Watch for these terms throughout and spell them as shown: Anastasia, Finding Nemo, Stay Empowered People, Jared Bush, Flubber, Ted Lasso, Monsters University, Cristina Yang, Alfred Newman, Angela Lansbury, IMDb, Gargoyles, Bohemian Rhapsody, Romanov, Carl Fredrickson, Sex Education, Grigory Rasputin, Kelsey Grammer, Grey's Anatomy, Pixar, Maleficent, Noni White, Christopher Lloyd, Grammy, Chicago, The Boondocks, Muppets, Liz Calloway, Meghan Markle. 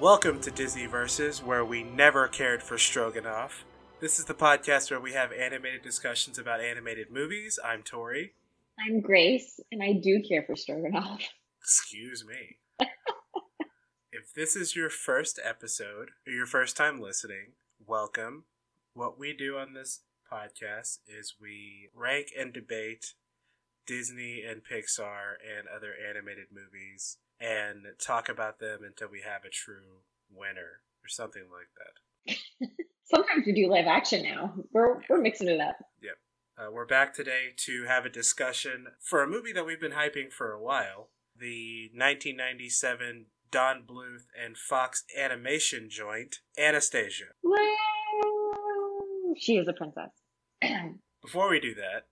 Welcome to Disney Versus, where we never cared for Stroganoff. This is the podcast where we have animated discussions about animated movies. I'm Tori. I'm Grace, and I do care for Stroganoff. Excuse me. If this is your first episode, or your first time listening, welcome. What we do on this podcast is we rank and debate Disney and Pixar and other animated movies and talk about them until we have a true winner or something like that. Sometimes we do live action now. We're mixing it up. Yep. We're back today to have a discussion for a movie that we've been hyping for a while, the 1997 Don Bluth and Fox animation joint, Anastasia. Woo! She is a princess. Before we do that,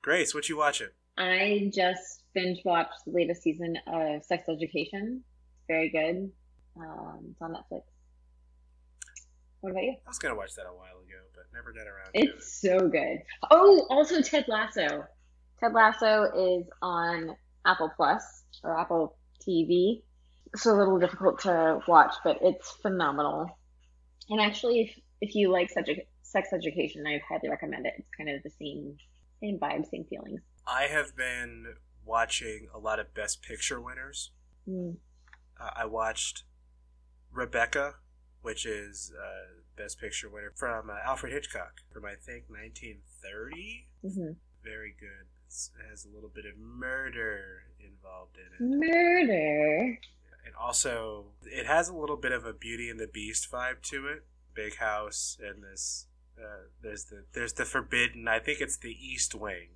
Grace, what you watching? I just binge watched the latest season of Sex Education. It's very good. It's on Netflix. What about you? I was going to watch that a while ago, but never got around to it. It's so good. Oh, also Ted Lasso. Ted Lasso is on Apple Plus or Apple TV. It's a little difficult to watch, but it's phenomenal. And actually, if you like Sex Education, I highly recommend it. It's kind of the same vibe, same feelings. I have been watching a lot of Best Picture winners. I watched Rebecca, which is Best Picture winner from Alfred Hitchcock from, I think, 1930. Mm-hmm. Very good. It has a little bit of murder involved in it. Murder? And also, it has a little bit of a Beauty and the Beast vibe to it. Big house and this... There's the forbidden, I think it's the East Wing,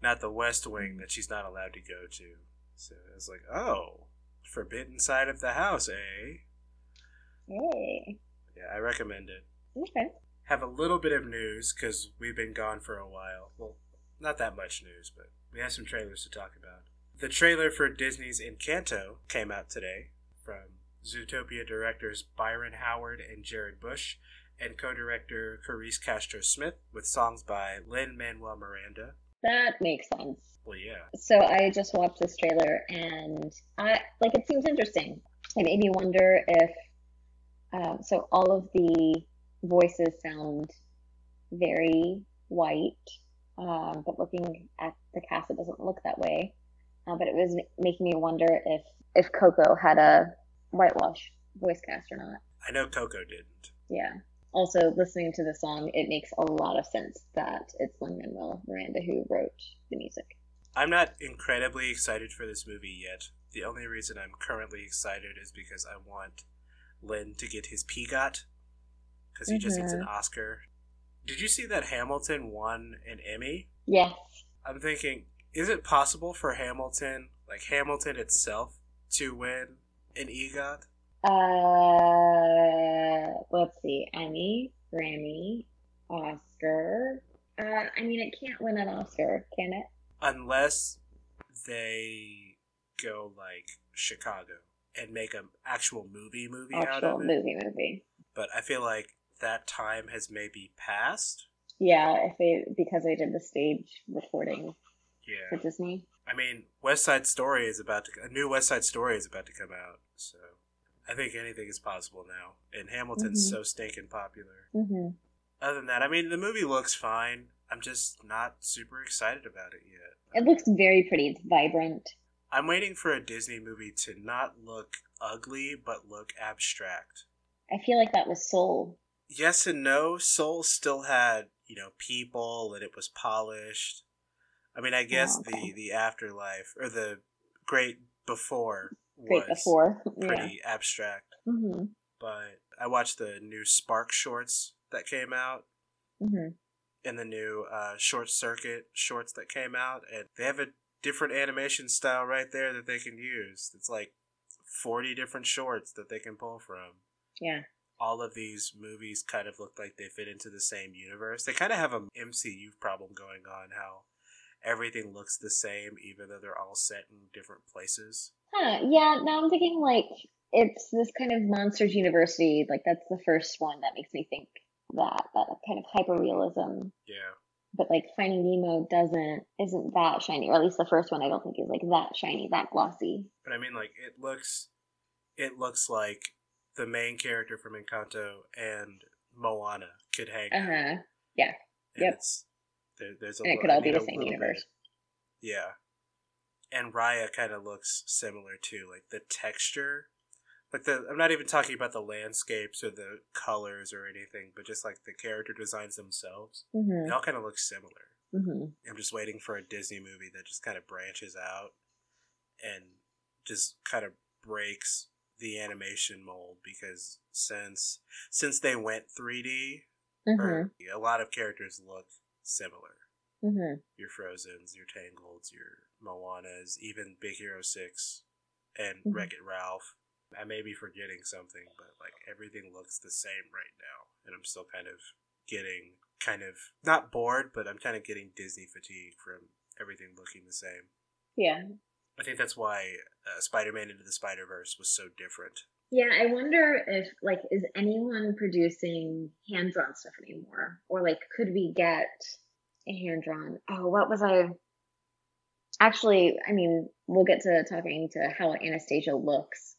not the West Wing, that she's not allowed to go to. So I was like, oh, forbidden side of the house, eh? Hey. Yeah, I recommend it. Okay. Have a little bit of news, because we've been gone for a while. Well, not that much news, but we have some trailers to talk about. The trailer for Disney's Encanto came out today from Zootopia directors Byron Howard and Jared Bush, and co-director Clarice Castro-Smith, with songs by Lin-Manuel Miranda. That makes sense. Well, yeah. So I just watched this trailer, and it seems interesting. It made me wonder if... So all of the voices sound very white, but looking at the cast, it doesn't look that way. But it was making me wonder if Coco had a whitewash voice cast or not. I know Coco didn't. Yeah. Also, listening to the song, it makes a lot of sense that it's Lin-Manuel Miranda who wrote the music. I'm not incredibly excited for this movie yet. The only reason I'm currently excited is because I want Lin to get his PGOT, because he just gets an Oscar. Did you see that Hamilton won an Emmy? Yes. I'm thinking, is it possible for Hamilton, like Hamilton itself, to win an EGOT? Let's see, Emmy, Grammy, Oscar. It can't win an Oscar, can it? Unless they go like Chicago and make an actual movie out of it. But I feel like that time has maybe passed. Yeah, because they did the stage recording for Disney. I mean, a new West Side Story is about to come out, so. I think anything is possible now. And Hamilton's so stinking popular. Mm-hmm. Other than that, the movie looks fine. I'm just not super excited about it yet. It looks very pretty. It's vibrant. I'm waiting for a Disney movie to not look ugly, but look abstract. I feel like that was Soul. Yes and no. Soul still had, people, and it was polished. I guess the afterlife, or the great before... pretty abstract. Mm-hmm. But I watched the new Spark shorts that came out, and the new Short Circuit shorts that came out, and they have a different animation style right there that they can use. It's like 40 different shorts that they can pull from. Yeah. All of these movies kind of look like they fit into the same universe. They kind of have a MCU problem going on, how everything looks the same, even though they're all set in different places. Huh, yeah, now I'm thinking, it's this kind of Monsters University. That's the first one that makes me think that kind of hyper-realism. Yeah. But, Finding Nemo isn't that shiny, or at least the first one I don't think is, that shiny, that glossy. But, it looks like the main character from Encanto and Moana could hang out. Yeah. Yep. It could all be the same universe. Yeah. And Raya kind of looks similar too. Like the texture, like I'm not even talking about the landscapes or the colors or anything, but just like the character designs themselves, mm-hmm. They all kind of look similar. Mm-hmm. I'm just waiting for a Disney movie that just kind of branches out and just kind of breaks the animation mold, because since they went 3D, mm-hmm. A lot of characters look similar. Mm-hmm. Your Frozens, your Tangleds, your Moanas, even Big Hero 6 and mm-hmm. Wreck-It Ralph. I may be forgetting something, but like everything looks the same right now, and I'm still kind of getting not bored, but I'm kind of getting Disney fatigue from everything looking the same. Yeah. I think that's why Spider-Man Into the Spider-Verse was so different. Yeah, I wonder if, like, is anyone producing hand-drawn stuff anymore? Or, like, could we get a hand-drawn... Oh, what was I... Actually, I mean, we'll get to talking to how Anastasia looks.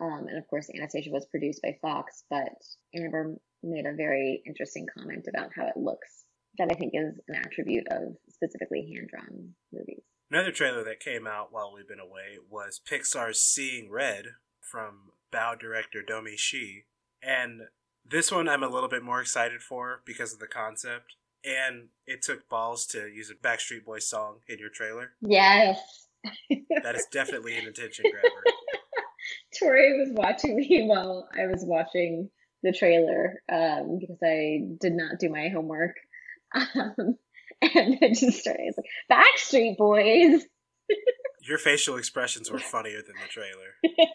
And, of course, Anastasia was produced by Fox, but Amber made a very interesting comment about how it looks that I think is an attribute of specifically hand-drawn movies. Another trailer that came out while we've been away was Pixar's Seeing Red from BAO director Domi Shi. And this one I'm a little bit more excited for because of the concept. And it took balls to use a Backstreet Boys song in your trailer. Yes. That is definitely an attention grabber. Tori was watching me while I was watching the trailer because I did not do my homework. And I just started like, Backstreet Boys. Your facial expressions were funnier than the trailer.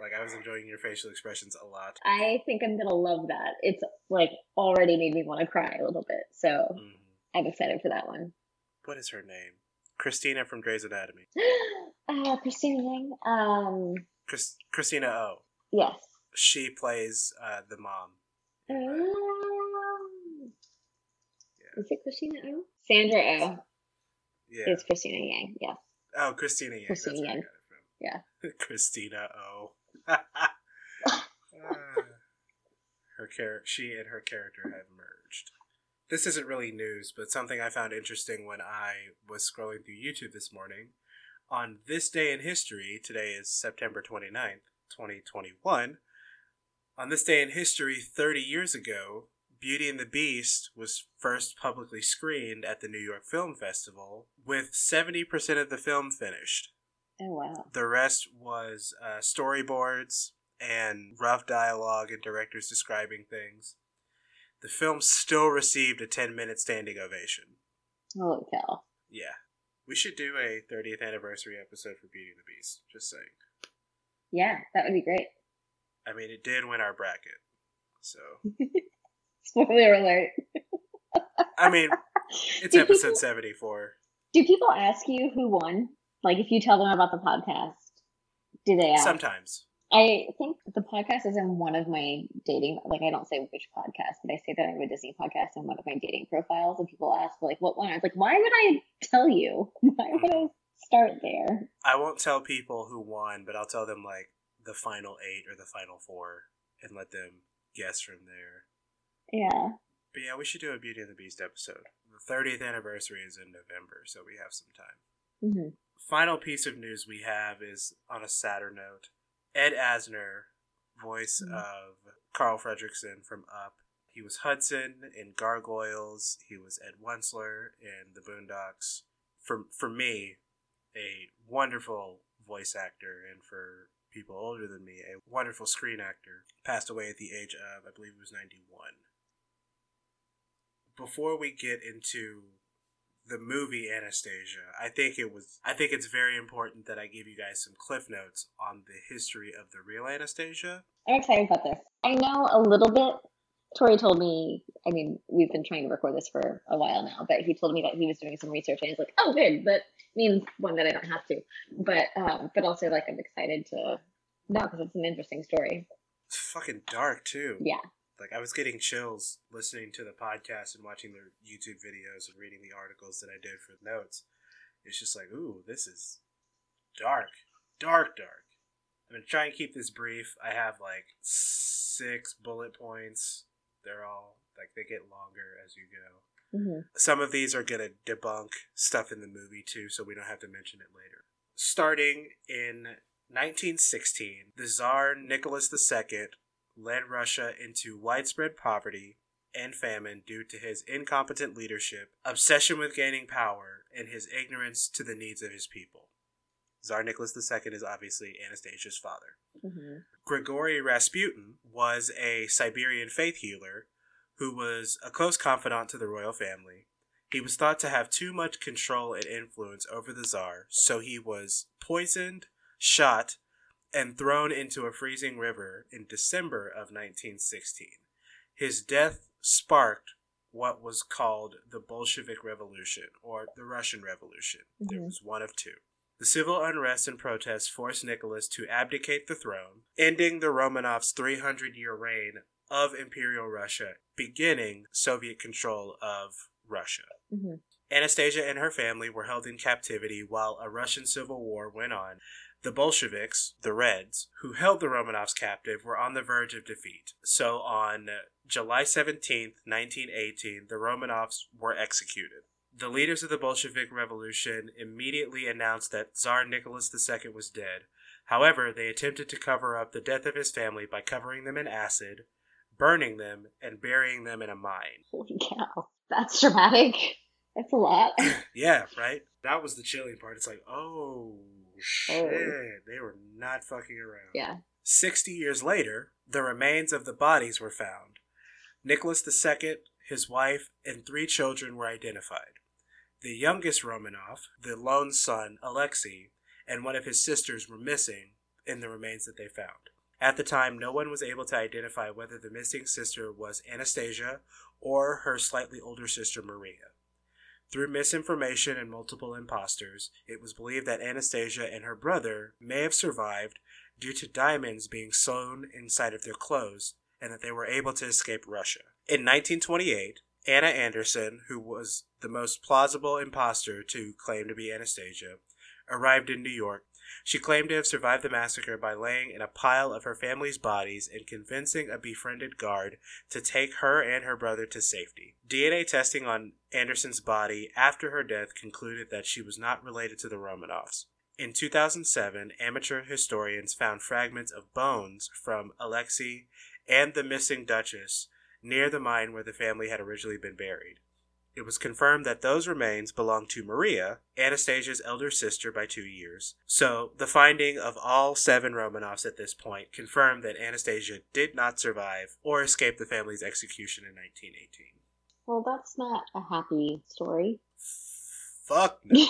Like, I was enjoying your facial expressions a lot. I think I'm going to love that. It's, like, already made me want to cry a little bit. So mm-hmm. I'm excited for that one. What is her name? Cristina from Grey's Anatomy. Cristina Yang. Cristina Oh. Yes. She plays the mom. Is it Cristina Oh? Sandra Oh. Yeah. It's Cristina Yang, yeah. Oh, Cristina Yang. Cristina Yang. Yeah. Cristina Oh. She and her character have merged. This isn't really news, but something I found interesting when I was scrolling through YouTube this morning. On this day in history, today is September 29th, 2021. On this day in history, 30 years ago, Beauty and the Beast was first publicly screened at the New York Film Festival, with 70% of the film finished. Oh, wow. The rest was storyboards and rough dialogue and directors describing things. The film still received a 10-minute standing ovation. Holy cow. Yeah. We should do a 30th anniversary episode for Beauty and the Beast, just saying. Yeah, that would be great. I mean, it did win our bracket, so... Spoiler alert. I mean, it's episode 74. Do people ask you who won? Like, if you tell them about the podcast, do they ask? Sometimes. I think the podcast is in one of my dating, like, I don't say which podcast, but I say that I have a Disney podcast in one of my dating profiles, and people ask, like, what one? I was like, why would I tell you? Why would I start there? I won't tell people who won, but I'll tell them, like, the final 8 or the final 4, and let them guess from there. Yeah. But yeah, we should do a Beauty and the Beast episode. The 30th anniversary is in November, so we have some time. Mm-hmm. Final piece of news we have is, on a sadder note, Ed Asner, voice mm-hmm. of Carl Fredrickson from Up. He was Hudson in Gargoyles. He was Ed Wensler in The Boondocks. For me, a wonderful voice actor, and for people older than me, a wonderful screen actor. Passed away at the age of, I believe it was 91. Before we get into the movie Anastasia, I think it's very important that I give you guys some cliff notes on the history of the real Anastasia. I'm excited about this. I know a little bit. Tori told me, I mean, we've been trying to record this for a while now, but he told me that he was doing some research, and he's like, oh, good, that means one that I don't have to. But also, like, I'm excited to know, because it's an interesting story. It's fucking dark, too. Yeah. Like, I was getting chills listening to the podcast and watching their YouTube videos and reading the articles that I did for notes. It's just like, ooh, this is dark. Dark. I'm going to try and keep this brief. I have like 6 bullet points. They're all like, they get longer as you go. Mm-hmm. Some of these are going to debunk stuff in the movie too, so we don't have to mention it later. Starting in 1916, the Tsar Nicholas II led Russia into widespread poverty and famine due to his incompetent leadership, obsession with gaining power, and his ignorance to the needs of his people. Tsar Nicholas II is obviously Anastasia's father. Mm-hmm. Grigory Rasputin was a Siberian faith healer who was a close confidant to the royal family. He was thought to have too much control and influence over the Tsar, so he was poisoned, shot, and thrown into a freezing river in December of 1916. His death sparked what was called the Bolshevik Revolution, or the Russian Revolution. Mm-hmm. There was one of two. The civil unrest and protests forced Nicholas to abdicate the throne, ending the Romanovs' 300-year reign of Imperial Russia, beginning Soviet control of Russia. Mm-hmm. Anastasia and her family were held in captivity while a Russian civil war went on. The Bolsheviks, the Reds, who held the Romanovs captive, were on the verge of defeat. So on July 17th, 1918, the Romanovs were executed. The leaders of the Bolshevik Revolution immediately announced that Tsar Nicholas II was dead. However, they attempted to cover up the death of his family by covering them in acid, burning them, and burying them in a mine. Holy cow. That's dramatic. That's a lot. Yeah, right? That was the chilling part. It's like, oh, shit. Oh. They were not fucking around. Yeah. 60 years later, the remains of the bodies were found. Nicholas II, his wife, and 3 children were identified. The youngest Romanov, the lone son, Alexei, and one of his sisters were missing in the remains that they found. At the time, no one was able to identify whether the missing sister was Anastasia or her slightly older sister, Maria. Through misinformation and multiple imposters, it was believed that Anastasia and her brother may have survived due to diamonds being sewn inside of their clothes, and that they were able to escape Russia. In 1928, Anna Anderson, who was the most plausible imposter to claim to be Anastasia, arrived in New York. She claimed to have survived the massacre by laying in a pile of her family's bodies and convincing a befriended guard to take her and her brother to safety. DNA testing on Anderson's body after her death concluded that she was not related to the Romanovs. In 2007, amateur historians found fragments of bones from Alexei and the missing Duchess near the mine where the family had originally been buried. It was confirmed that those remains belonged to Maria, Anastasia's elder sister by 2 years. So the finding of all 7 Romanovs at this point confirmed that Anastasia did not survive or escape the family's execution in 1918. Well, that's not a happy story. Fuck no.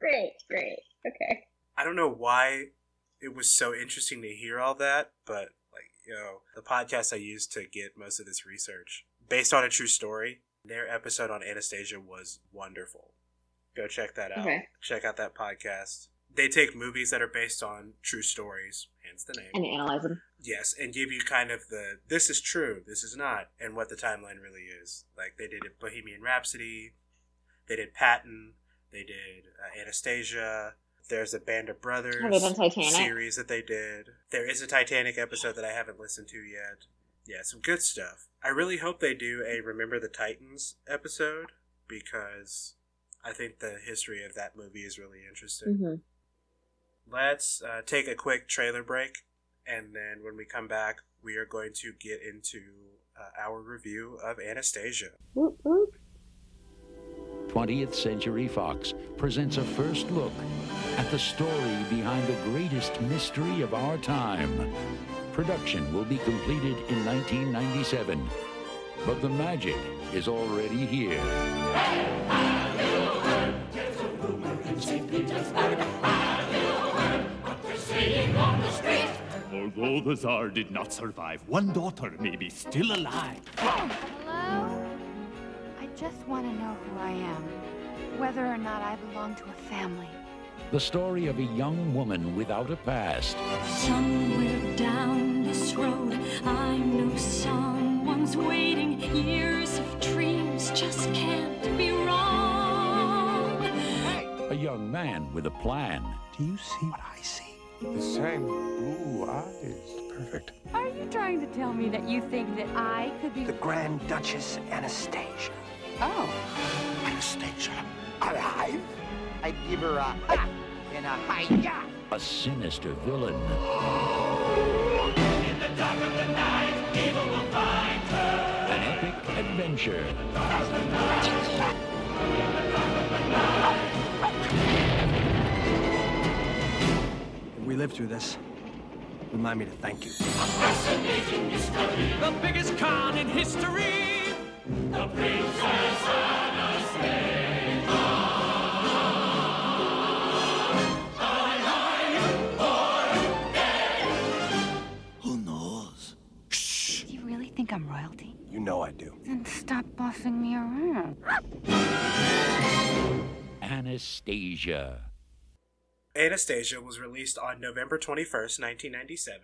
Great, great. Okay. I don't know why it was so interesting to hear all that, but like, you know, the podcast I used to get most of this research, based on a true story. Their episode on Anastasia was wonderful. Go check that out. Okay. Check out that podcast. They take movies that are based on true stories, hence the name. And analyze them. Yes, and give you kind of the, this is true, this is not, and what the timeline really is. Like, they did Bohemian Rhapsody, they did Patton, they did Anastasia. There's a Band of Brothers series that they did. There is a Titanic episode that I haven't listened to yet. Yeah, some good stuff. I really hope they do a Remember the Titans episode, because I think the history of that movie is really interesting. Mm-hmm. Let's take a quick trailer break, and then when we come back, we are going to get into our review of Anastasia. Whoop, whoop. 20th Century Fox presents a first look at the story behind the greatest mystery of our time. Production will be completed in 1997, but the magic is already here. Although the Tsar did not survive, one daughter may be still alive. Hello? I just want to know who I am, whether or not I belong to a family. The story of a young woman without a past. Somewhere down this road, I know someone's waiting. Years of dreams just can't be wrong. A young man with a plan. Do you see what I see? The same blue eyes. Perfect. Are you trying to tell me that you think that I could be... The Grand Duchess Anastasia. Oh. Anastasia. Alive? I'd give her a ha and a hi-ya. A sinister villain. In the dark of the night, evil will find her. An epic adventure. In the dark of the night. In the dark of the night. If we live through this, remind me to thank you. A fascinating mystery. The biggest con in history. The Princess Anastasia. I'm royalty. You know I do. Then stop bossing me around. Anastasia. Anastasia was released on November 21st, 1997.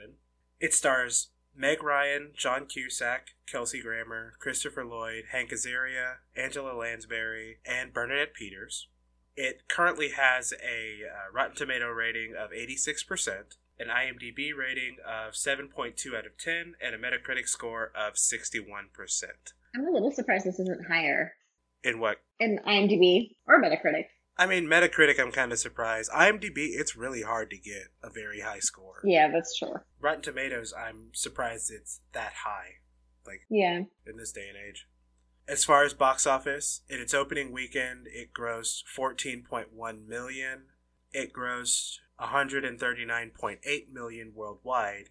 It stars Meg Ryan, John Cusack, Kelsey Grammer, Christopher Lloyd, Hank Azaria, Angela Lansbury, and Bernadette Peters. It currently has a Rotten Tomato rating of 86%. An IMDb rating of 7.2 out of 10, and a Metacritic score of 61%. I'm a little surprised this isn't higher. In what? In IMDb or Metacritic. I mean, Metacritic, I'm kind of surprised. IMDb, it's really hard to get a very high score. Yeah, that's true. Rotten Tomatoes, I'm surprised it's that high. Like, yeah. In this day and age. As far as box office, in its opening weekend, it grossed $14.1 million. It grossed... $139.8 million worldwide,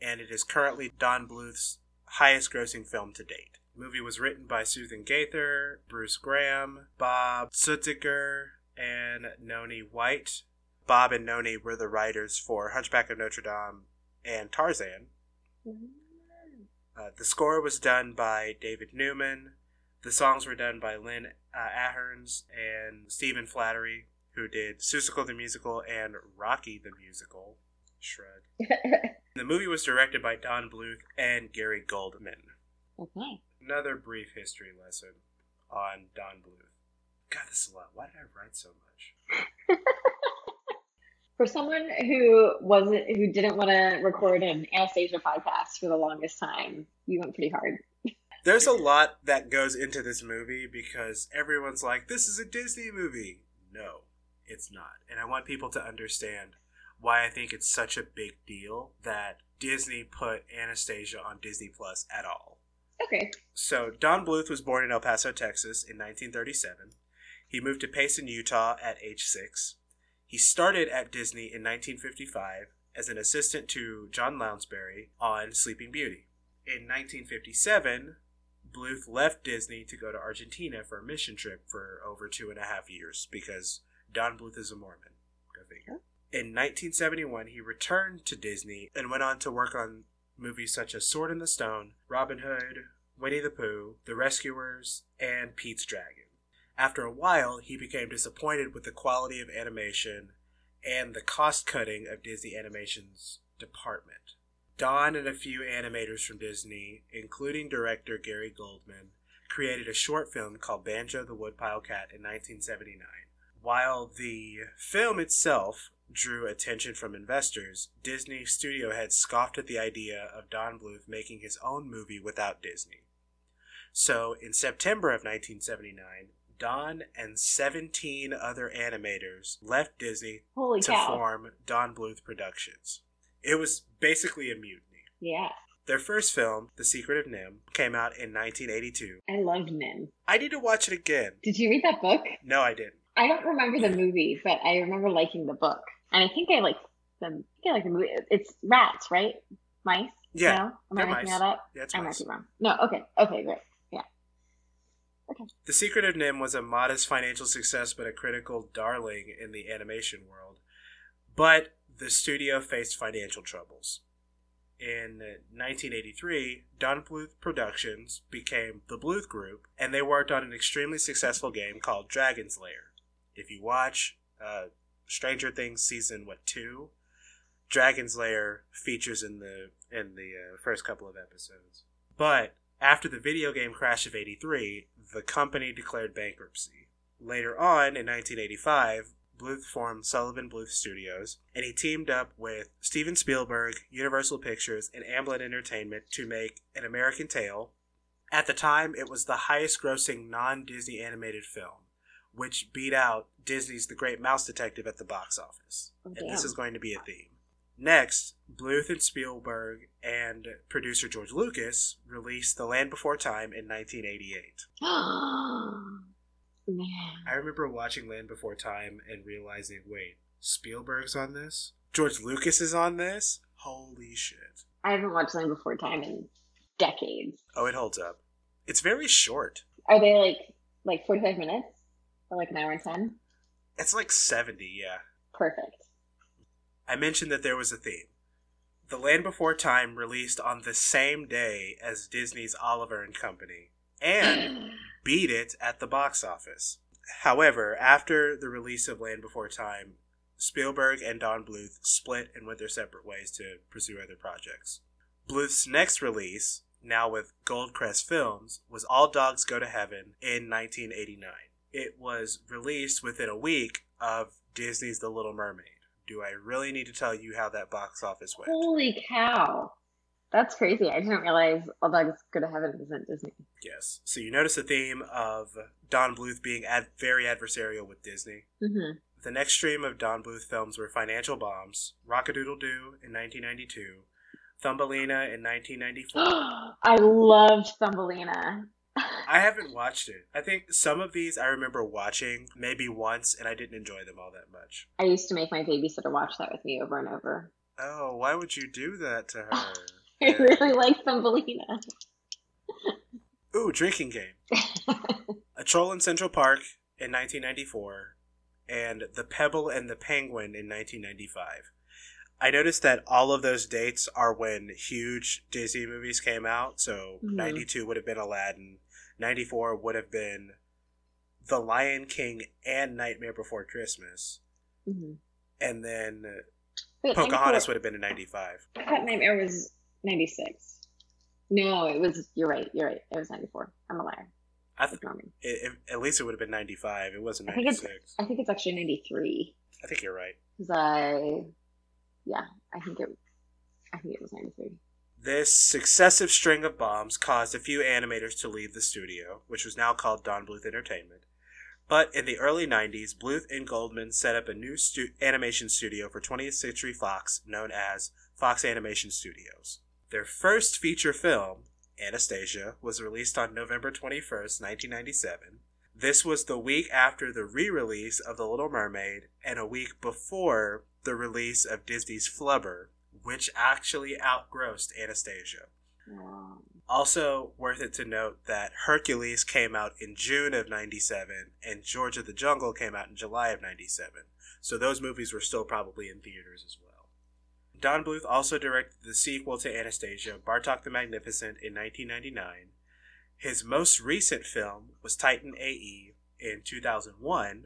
and it is currently Don Bluth's highest-grossing film to date. The movie was written by Susan Gaither, Bruce Graham, Bob Sutziger, and Noni White. Bob and Noni were the writers for Hunchback of Notre Dame and Tarzan. The score was done by David Newman. The songs were done by Lynn Ahernes and Stephen Flaherty, who did Seussical the Musical and Rocky the Musical. Shred. The movie was directed by Don Bluth and Gary Goldman. Okay. Another brief history lesson on Don Bluth. God, this is a lot. Why did I write so much? For someone who didn't want to record an Anastasia podcast for the longest time, you went pretty hard. There's a lot that goes into this movie because everyone's like, this is a Disney movie. No. It's not. And I want people to understand why I think it's such a big deal that Disney put Anastasia on Disney Plus at all. Okay. So Don Bluth was born in El Paso, Texas in 1937. He moved to Payson, Utah at age 6. He started at Disney in 1955 as an assistant to John Lounsbury on Sleeping Beauty. In 1957, Bluth left Disney to go to Argentina for a mission trip for over 2.5 years because... Don Bluth is a Mormon. Go figure. In 1971, he returned to Disney and went on to work on movies such as Sword in the Stone, Robin Hood, Winnie the Pooh, The Rescuers, and Pete's Dragon. After a while, he became disappointed with the quality of animation and the cost-cutting of Disney Animation's department. Don and a few animators from Disney, including director Gary Goldman, created a short film called Banjo the Woodpile Cat in 1979. While the film itself drew attention from investors, Disney studio heads scoffed at the idea of Don Bluth making his own movie without Disney. So, in September of 1979, Don and 17 other animators left Disney to form Don Bluth Productions. It was basically a mutiny. Yeah. Their first film, The Secret of Nim, came out in 1982. I loved Nim. I need to watch it again. Did you read that book? No, I didn't. I don't remember the movie, but I remember liking the book. And I think I like the movie. It's rats, right? Mice? Yeah. No? Am I making that up? Yeah, it's mice. I might be wrong. No, okay. Okay, great. Yeah. Okay. The Secret of Nim was a modest financial success, but a critical darling in the animation world. But the studio faced financial troubles. In 1983, Don Bluth Productions became the Bluth Group, and they worked on an extremely successful game called Dragon's Lair. If you watch Stranger Things season 2, Dragon's Lair features in the first couple of episodes. But after the video game crash of 1983, the company declared bankruptcy. Later on in 1985. Bluth formed Sullivan Bluth Studios, and he teamed up with Steven Spielberg, Universal Pictures, and Amblin Entertainment to make An American Tale. At the time, it was the highest-grossing non-Disney animated film, which beat out Disney's The Great Mouse Detective at the box office. Oh, and this is going to be a theme. Next, Bluth and Spielberg and producer George Lucas released The Land Before Time in 1988. Man. I remember watching Land Before Time and realizing, wait, Spielberg's on this? George Lucas is on this? Holy shit. I haven't watched Land Before Time in decades. Oh, it holds up. It's very short. Are they like 45 minutes? Or like an hour and 10? It's like 70, yeah. Perfect. I mentioned that there was a theme. The Land Before Time released on the same day as Disney's Oliver and Company, and beat it at the box office. However, after the release of Land Before Time, Spielberg and Don Bluth split and went their separate ways to pursue other projects. Bluth's next release, now with Goldcrest Films, was All Dogs Go to Heaven in 1989. It was released within a week of Disney's The Little Mermaid. Do I really need to tell you how that box office went? Holy cow. That's crazy. I didn't realize All Dogs Go to Heaven isn't Disney. Yes. So you notice the theme of Don Bluth being very adversarial with Disney. Mm-hmm. The next stream of Don Bluth films were Financial Bombs, Rock-A-Doodle-Doo in 1992, Thumbelina in 1994. I loved Thumbelina. I haven't watched it. I think some of these I remember watching maybe once, and I didn't enjoy them all that much. I used to make my babysitter watch that with me over and over. Oh, why would you do that to her? I really like Thumbelina. Ooh, Drinking Game. A Troll in Central Park in 1994, and The Pebble and the Penguin in 1995. I noticed that all of those dates are when huge Disney movies came out. So 92 would have been Aladdin. 94 would have been The Lion King and Nightmare Before Christmas. Mm-hmm. And then Pocahontas would have been in 95. I thought Nightmare was 96. No, it was, you're right. It was 94. I'm a liar. At least it would have been 95. It wasn't 96. I think it's actually 93. I think you're right. Yeah, I think it was 93. This successive string of bombs caused a few animators to leave the studio, which was now called Don Bluth Entertainment. But in the early 90s, Bluth and Goldman set up a new animation studio for 20th Century Fox known as Fox Animation Studios. Their first feature film, Anastasia, was released on November 21st, 1997. This was the week after the re-release of The Little Mermaid and a week before the release of Disney's Flubber, which actually outgrossed Anastasia. Wow. Also worth it to note that Hercules came out in June of 97 and George of the Jungle came out in July of 97. So those movies were still probably in theaters as well. Don Bluth also directed the sequel to Anastasia, Bartok the Magnificent, in 1999. His most recent film was Titan A.E. in 2001,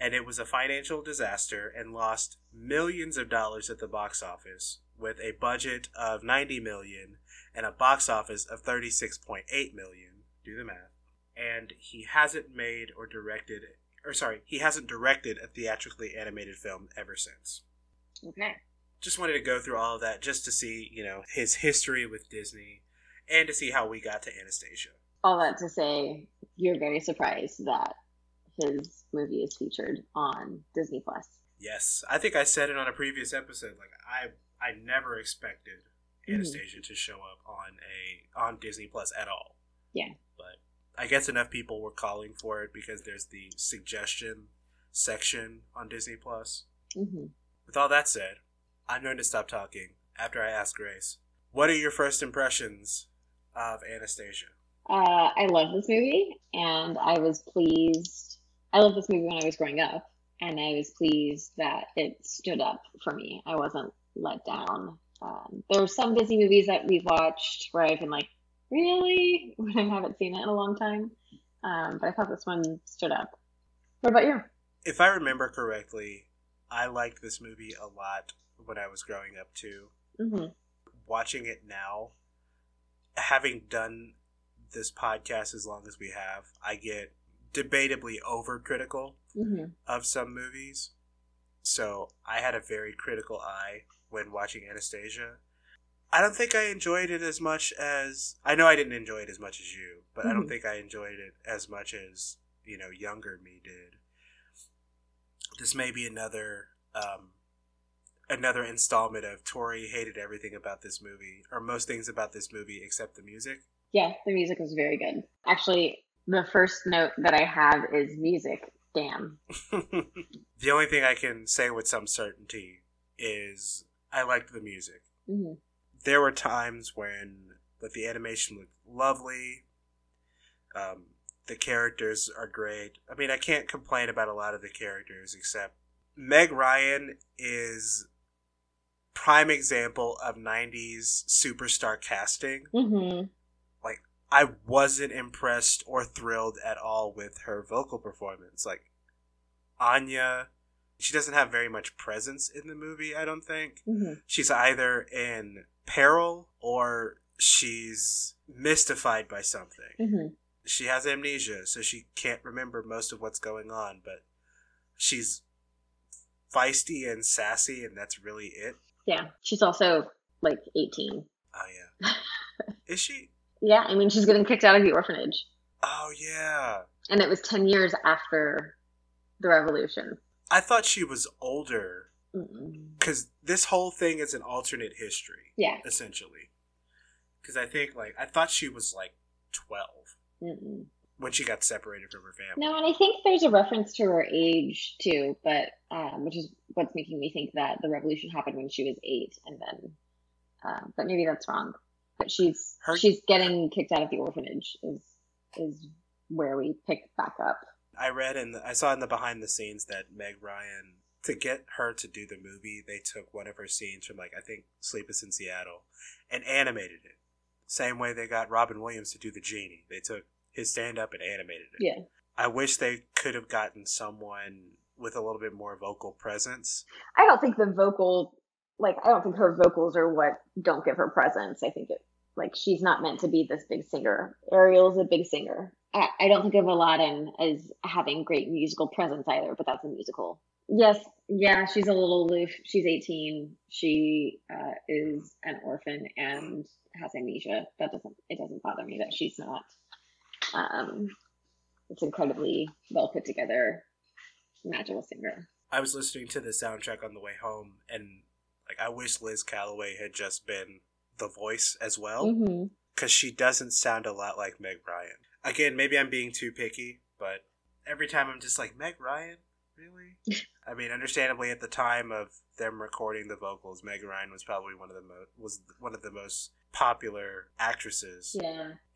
and it was a financial disaster and lost millions of dollars at the box office, with a budget of $90 million and a box office of $36.8 million. Do the math. And he hasn't directed a theatrically animated film ever since. Okay. Just wanted to go through all of that just to see, his history with Disney and to see how we got to Anastasia. All that to say, you're very surprised that his movie is featured on Disney Plus. Yes, I think I said it on a previous episode. Like I never expected Anastasia to show up on Disney Plus at all. Yeah, but I guess enough people were calling for it because there's the suggestion section on Disney Plus. Mm-hmm. With all that said, I'm going to stop talking after I ask Grace, what are your first impressions of Anastasia? I love this movie, and I was pleased. I loved this movie when I was growing up, and I was pleased that it stood up for me. I wasn't let down. There are some Disney movies that we've watched where I've been like, really? When I haven't seen it in a long time. But I thought this one stood up. What about you? If I remember correctly, I liked this movie a lot when I was growing up, too. Mm-hmm. Watching it now, having done this podcast as long as we have, I get debatably overcritical of some movies, So I had a very critical eye when watching Anastasia. I don't think I enjoyed it as much as... I know I didn't enjoy it as much as you, but I don't think I enjoyed it as much as, you know, younger me did. This may be another installment of Tori hated everything about this movie, or most things about this movie except the music. Yeah, the music was very good. Actually, the first note that I have is music. Damn. The only thing I can say with some certainty is I liked the music. Mm-hmm. There were times when like the animation looked lovely. The characters are great. I mean, I can't complain about a lot of the characters, except Meg Ryan is prime example of 90s superstar casting. Mm-hmm. Like, I wasn't impressed or thrilled at all with her vocal performance. Like, Anya, she doesn't have very much presence in the movie, I don't think. Mm-hmm. She's either in peril or she's mystified by something. Mm-hmm. She has amnesia, so she can't remember most of what's going on, but she's feisty and sassy, and that's really it. Yeah. She's also, like, 18. Oh, yeah. Is she? Yeah. I mean, she's getting kicked out of the orphanage. Oh, yeah. And it was 10 years after the revolution. I thought she was older, because this whole thing is an alternate history. Yeah. Essentially. Because I think, like, I thought she was, like, 12. Mm-mm. When she got separated from her family. No, and I think there's a reference to her age too, but which is what's making me think that the revolution happened when she was 8, and then, but maybe that's wrong. But she's getting kicked out of the orphanage is where we pick back up. I read and I saw in the behind the scenes that Meg Ryan, to get her to do the movie, they took one of her scenes from, like, I think Sleepless in Seattle, and animated it. Same way they got Robin Williams to do the genie. They took his stand-up and animated it. Yeah. I wish they could have gotten someone with a little bit more vocal presence. I don't think I don't think her vocals are what don't give her presence. I think she's not meant to be this big singer. Ariel's a big singer. I don't think of Aladdin as having great musical presence either, but that's a musical. Yes. Yeah, she's a little aloof. She's 18. She is an orphan and has amnesia. It doesn't bother me that she's not. It's incredibly well put together, magical singer. I was listening to the soundtrack on the way home, and I wish Liz Calloway had just been the voice as well, because she doesn't sound a lot like Meg Ryan. Again, maybe I'm being too picky, but every time I'm just like, Meg Ryan? Really? I mean, understandably, at the time of them recording the vocals, Meg Ryan was probably one of the most popular actresses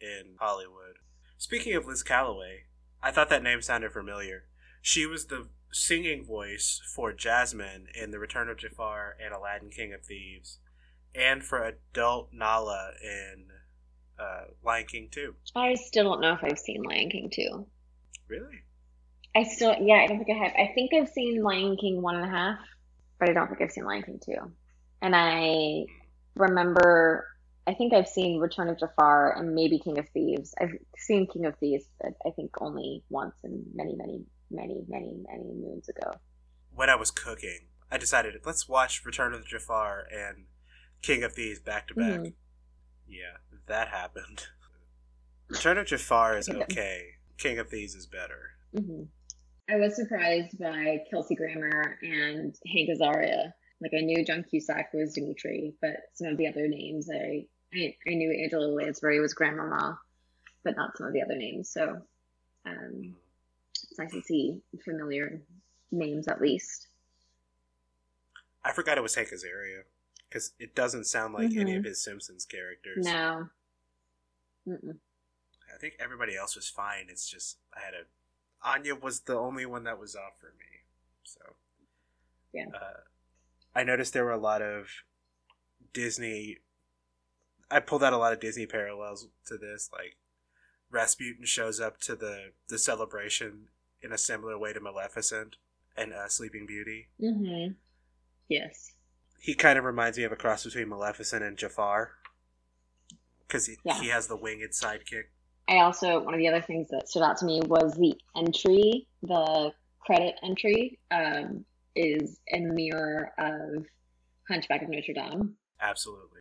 in Hollywood. Speaking of Liz Calloway, I thought that name sounded familiar. She was the singing voice for Jasmine in The Return of Jafar and Aladdin King of Thieves, and for adult Nala in Lion King 2. I still don't know if I've seen Lion King 2. Really? I don't think I have. I think I've seen Lion King 1.5, but I don't think I've seen Lion King 2. And I remember, I think I've seen Return of Jafar and maybe King of Thieves. I've seen King of Thieves, but I think only once and many, many, many, many, many moons ago. When I was cooking, I decided, let's watch Return of Jafar and King of Thieves back to back. Yeah, that happened. Return of Jafar is okay. King of Thieves is better. Mm-hmm. I was surprised by Kelsey Grammer and Hank Azaria. Like, I knew John Cusack was Dimitri, but some of the other names, I knew Angela Lansbury was Grandmama, but not some of the other names. So it's nice to see familiar names, at least. I forgot it was Hank Azaria, because it doesn't sound like any of his Simpsons characters. No. Mm-mm. I think everybody else was fine. It's just, Anya was the only one that was off for me. So, yeah. I noticed there were a lot of Disney... I pulled out a lot of Disney parallels to this. Like, Rasputin shows up to the celebration in a similar way to Maleficent and Sleeping Beauty. Mm-hmm. Yes. He kind of reminds me of a cross between Maleficent and Jafar. Because he has the winged sidekick. One of the other things that stood out to me was the credit entry is a mirror of Hunchback of Notre Dame. Absolutely.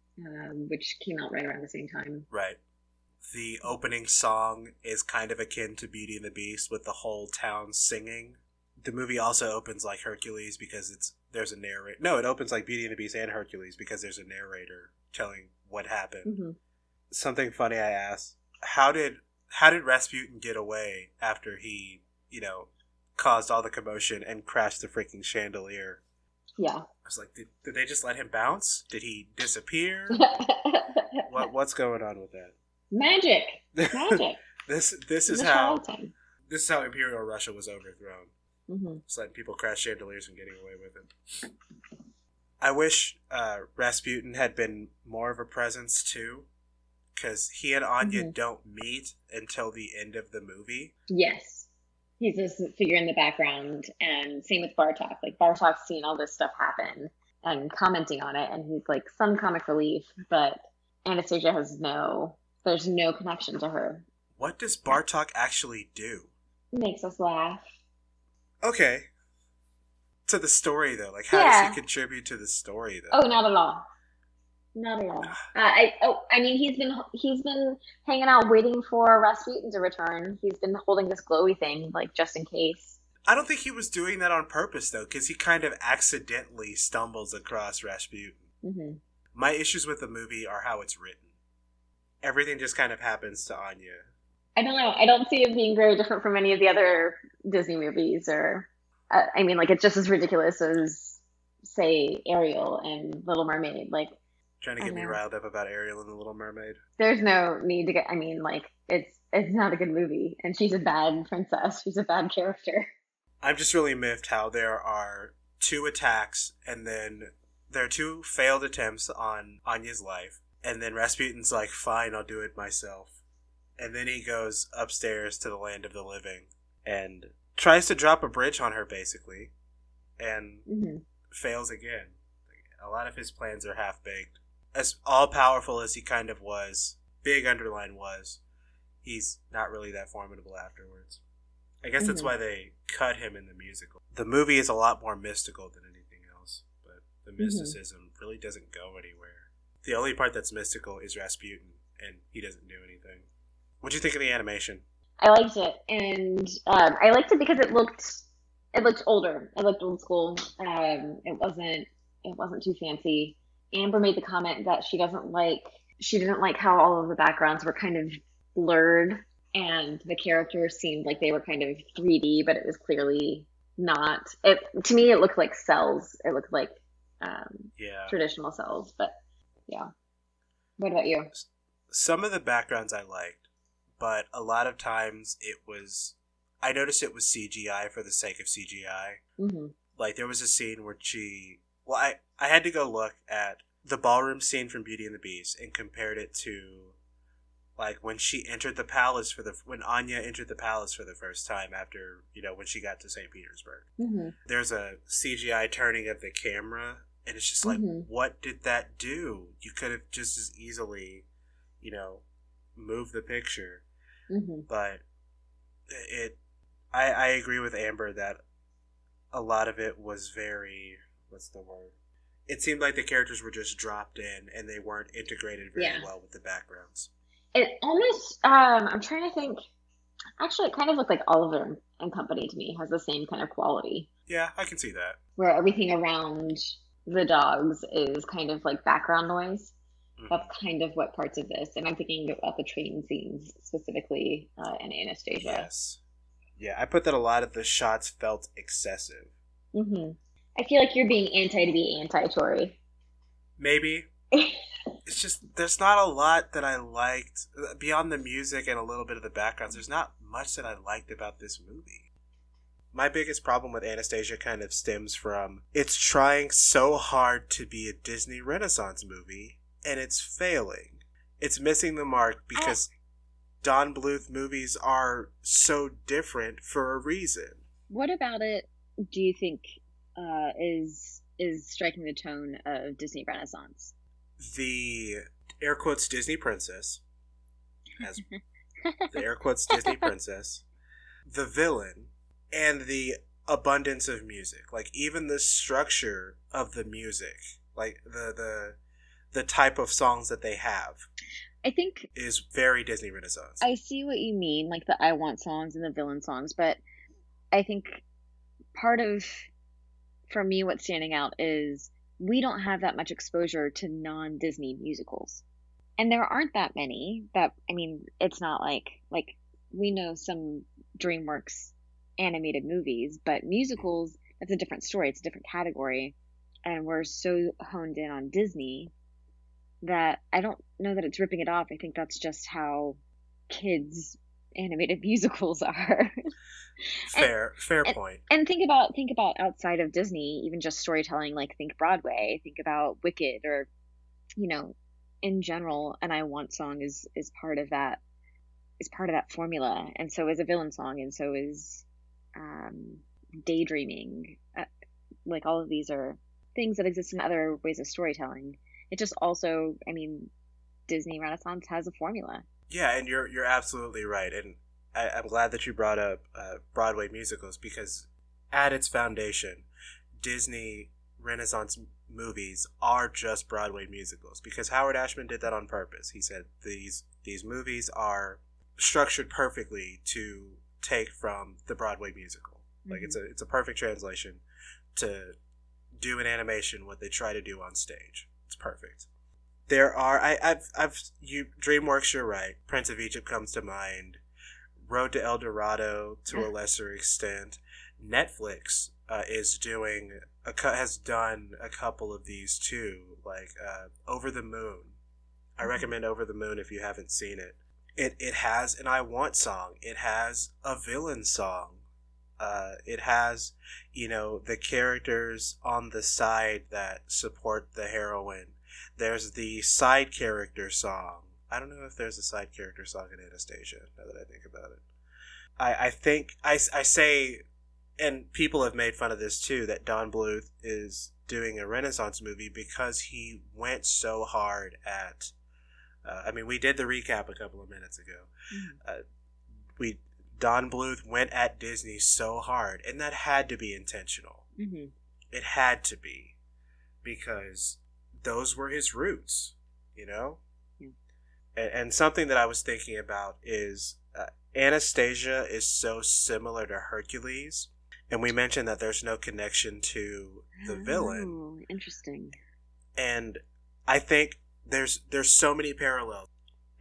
Which came out right around the same time. Right. The opening song is kind of akin to Beauty and the Beast with the whole town singing. The movie also opens like Hercules because there's a narrator. No, it opens like Beauty and the Beast and Hercules because there's a narrator telling what happened. Mm-hmm. Something funny I asked, how did Rasputin get away after he, caused all the commotion and crashed the freaking chandelier? Yeah. I was like, did they just let him bounce? Did he disappear? What's going on with that? Magic. This is how Imperial Russia was overthrown. Mm-hmm. Just letting people crash chandeliers and getting away with it. I wish Rasputin had been more of a presence too, because he and Anya mm-hmm. don't meet until the end of the movie. Yes. He's this figure in the background, and same with Bartok. Like, Bartok's seen all this stuff happen and commenting on it, and he's like some comic relief, but Anastasia there's no connection to her. What does Bartok actually do? It makes us laugh. Okay. To the story, though. Like, how does he contribute to the story, though? Oh, not at all. Not at all. He's been hanging out waiting for Rasputin to return. He's been holding this glowy thing, like, just in case. I don't think he was doing that on purpose, though, because he kind of accidentally stumbles across Rasputin. Mm-hmm. My issues with the movie are how it's written. Everything just kind of happens to Anya. I don't know. I don't see it being very different from any of the other Disney movies, or it's just as ridiculous as, say, Ariel and Little Mermaid. Like, trying to get me riled up about Ariel and the Little Mermaid. There's no need to get. It's not a good movie, and she's a bad princess. She's a bad character. I'm just really miffed how there are two attacks, and then there are two failed attempts on Anya's life, and then Rasputin's like, "Fine, I'll do it myself." And then he goes upstairs to the land of the living and tries to drop a bridge on her, basically, and mm-hmm. fails again. A lot of his plans are half-baked. As all-powerful as he kind of was, big underline was, he's not really that formidable afterwards. I guess mm-hmm. that's why they cut him in the musical. The movie is a lot more mystical than anything else, but the mysticism mm-hmm. really doesn't go anywhere. The only part that's mystical is Rasputin, and he doesn't do anything. What do you think of the animation? I liked it, and I liked it because it looked older. It looked old school. It wasn't too fancy. Amber made the comment that she didn't like how all of the backgrounds were kind of blurred, and the characters seemed like they were kind of 3D, but it was clearly not. To me, it looked like cells. It looked like traditional cells. But yeah, what about you? Some of the backgrounds I liked. But a lot of times I noticed it was CGI for the sake of CGI. Mm-hmm. Like, there was a scene where I had to go look at the ballroom scene from Beauty and the Beast and compared it to, like, when she entered the palace when Anya entered the palace for the first time after, when she got to St. Petersburg. Mm-hmm. There's a CGI turning of the camera, and it's just like, mm-hmm. what did that do? You could have just as easily, move the picture. Mm-hmm. But I agree with Amber that a lot of it was very, what's the word? It seemed like the characters were just dropped in and they weren't integrated very well with the backgrounds. It almost, I'm trying to think, actually it kind of looked like Oliver and Company to me, has the same kind of quality. Yeah, I can see that. Where everything around the dogs is kind of like background noise. Mm-hmm. That's kind of what parts of this, and I'm thinking about the train scenes specifically in Anastasia. Yes. Yeah, I put that a lot of the shots felt excessive. Mm-hmm. I feel like you're being anti to be anti-Tory. Maybe. It's just, there's not a lot that I liked. Beyond the music and a little bit of the backgrounds, there's not much that I liked about this movie. My biggest problem with Anastasia kind of stems from it's trying so hard to be a Disney Renaissance movie. And it's failing. It's missing the mark because Don Bluth movies are so different for a reason. What about it do you think is striking the tone of Disney Renaissance? The air quotes Disney princess. The villain, and the abundance of music. Like, even the structure of the music, like the type of songs that they have, I think is very Disney Renaissance. I see what you mean, like the I Want songs and the villain songs, but I think part of, for me, what's standing out is we don't have that much exposure to non-Disney musicals. And there aren't that many that, I mean, it's not like we know some DreamWorks animated movies, but musicals, that's a different story. It's a different category. And we're so honed in on Disney that I don't know that it's ripping it off. I think that's just how kids' animated musicals are. Fair point. And think about outside of Disney, even just storytelling, like think Broadway, think about Wicked, or, you know, in general, an I Want song is part of that formula, and so is a villain song, and so is Daydreaming. Like, all of these are things that exist in other ways of storytelling. It just also, I mean, Disney Renaissance has a formula. Yeah, and you're absolutely right, and I'm glad that you brought up Broadway musicals, because at its foundation, Disney Renaissance movies are just Broadway musicals, because Howard Ashman did that on purpose. He said these movies are structured perfectly to take from the Broadway musical. Mm-hmm. Like, it's a perfect translation to do in animation what they try to do on stage. It's perfect. There are DreamWorks, you're right. Prince of Egypt comes to mind. Road to El Dorado to a lesser extent. Netflix has done a couple of these too, like Over the Moon. I recommend Over the Moon if you haven't seen it. It has an I Want song. It has a villain song. It has, you know, the characters on the side that support the heroine. There's the side character song. I don't know if there's a side character song in Anastasia, now that I think about it. I think I say, and people have made fun of this too, that Don Bluth is doing a Renaissance movie because he went so hard at, we did the recap a couple of minutes ago. Mm-hmm. Don Bluth went at Disney so hard, and that had to be intentional. Mm-hmm. It had to be, because those were his roots, you know? And something that I was thinking about is Anastasia is so similar to Hercules. And we mentioned that there's no connection to the villain. Oh, interesting. And I think there's so many parallels.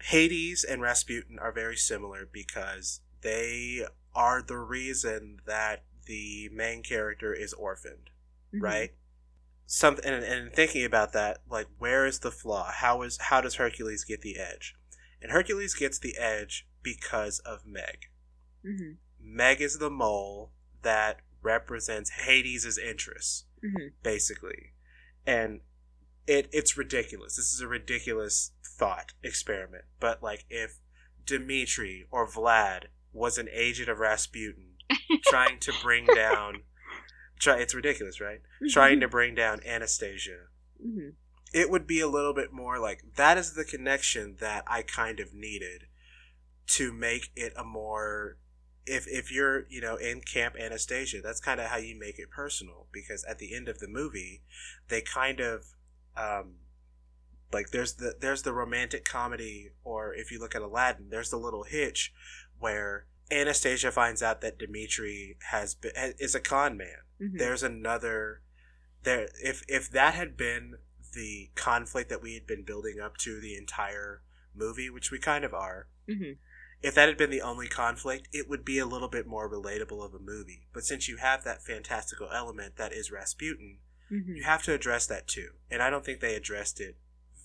Hades and Rasputin are very similar because they are the reason that the main character is orphaned, mm-hmm. right? And thinking about that, like, where is the flaw? How does Hercules get the edge? And Hercules gets the edge because of Meg. Mm-hmm. Meg is the mole that represents Hades' interests, mm-hmm. basically. And it's ridiculous. This is a ridiculous thought experiment. But, like, if Dmitri or Vlad was an agent of Rasputin trying to bring down... it's ridiculous, right? Mm-hmm. Trying to bring down Anastasia. Mm-hmm. It would be a little bit more like, that is the connection that I kind of needed to make it a more, if you're, you know, in Camp Anastasia, that's kind of how you make it personal, because at the end of the movie, they kind of, like there's the romantic comedy, or if you look at Aladdin, there's the little hitch where Anastasia finds out that Dmitri is a con man. Mm-hmm. There's another. If that had been the conflict that we had been building up to the entire movie, which we kind of are, mm-hmm. if that had been the only conflict, it would be a little bit more relatable of a movie. But since you have that fantastical element that is Rasputin, mm-hmm. you have to address that too. And I don't think they addressed it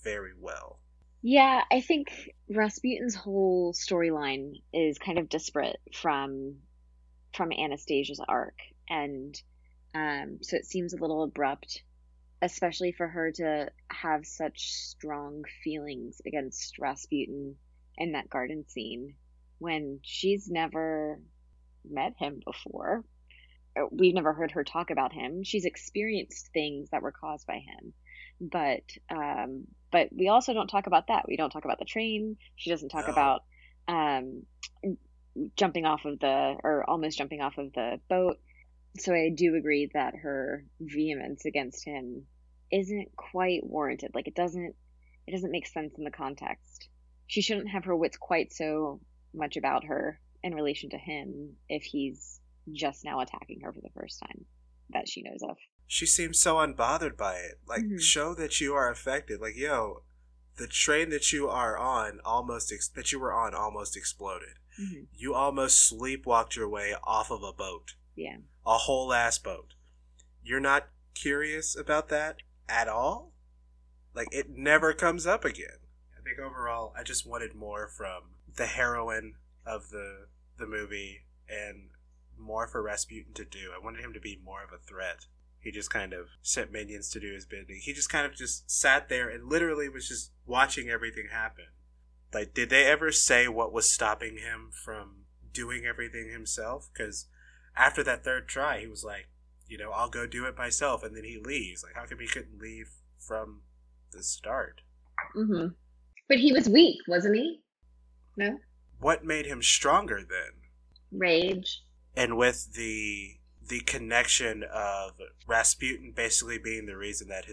very well. Yeah, I think Rasputin's whole storyline is kind of disparate from Anastasia's arc, and so it seems a little abrupt, especially for her to have such strong feelings against Rasputin in that garden scene when she's never met him before. We've never heard her talk about him. She's experienced things that were caused by him, but we also don't talk about that. We don't talk about the train. She doesn't talk about jumping off of the, or almost jumping off of the boat. So I do agree that her vehemence against him isn't quite warranted. Like, it doesn't make sense in the context. She shouldn't have her wits quite so much about her in relation to him if he's just now attacking her for the first time that she knows of. She seems so unbothered by it. Like, mm-hmm. Show that you are affected. Like, yo, the train that you are on almost exploded. Mm-hmm. You almost sleepwalked your way off of a boat. Yeah. A whole ass boat. You're not curious about that at all? Like, it never comes up again. I think overall, I just wanted more from the heroine of the movie and more for Rasputin to do. I wanted him to be more of a threat. He just kind of sent minions to do his bidding. He just kind of just sat there and literally was just watching everything happen. Like, did they ever say what was stopping him from doing everything himself? Because after that third try, he was like, you know, I'll go do it myself. And then he leaves. Like, how come he couldn't leave from the start? Mm-hmm. But he was weak, wasn't he? No? What made him stronger then? Rage. And with the connection of Rasputin basically being the reason that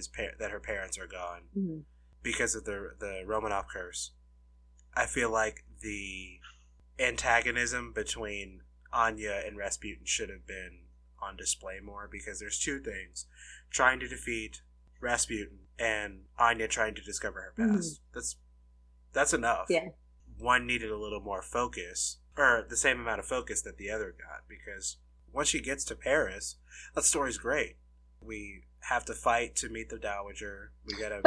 her parents are gone, mm-hmm. because of the Romanov curse, I feel like the antagonism between Anya and Rasputin should have been on display more, because there's two things: trying to defeat Rasputin and Anya trying to discover her past. Mm-hmm. That's enough. Yeah. One needed a little more focus, or the same amount of focus that the other got, because once she gets to Paris, that story's great. We have to fight to meet the Dowager. We gotta,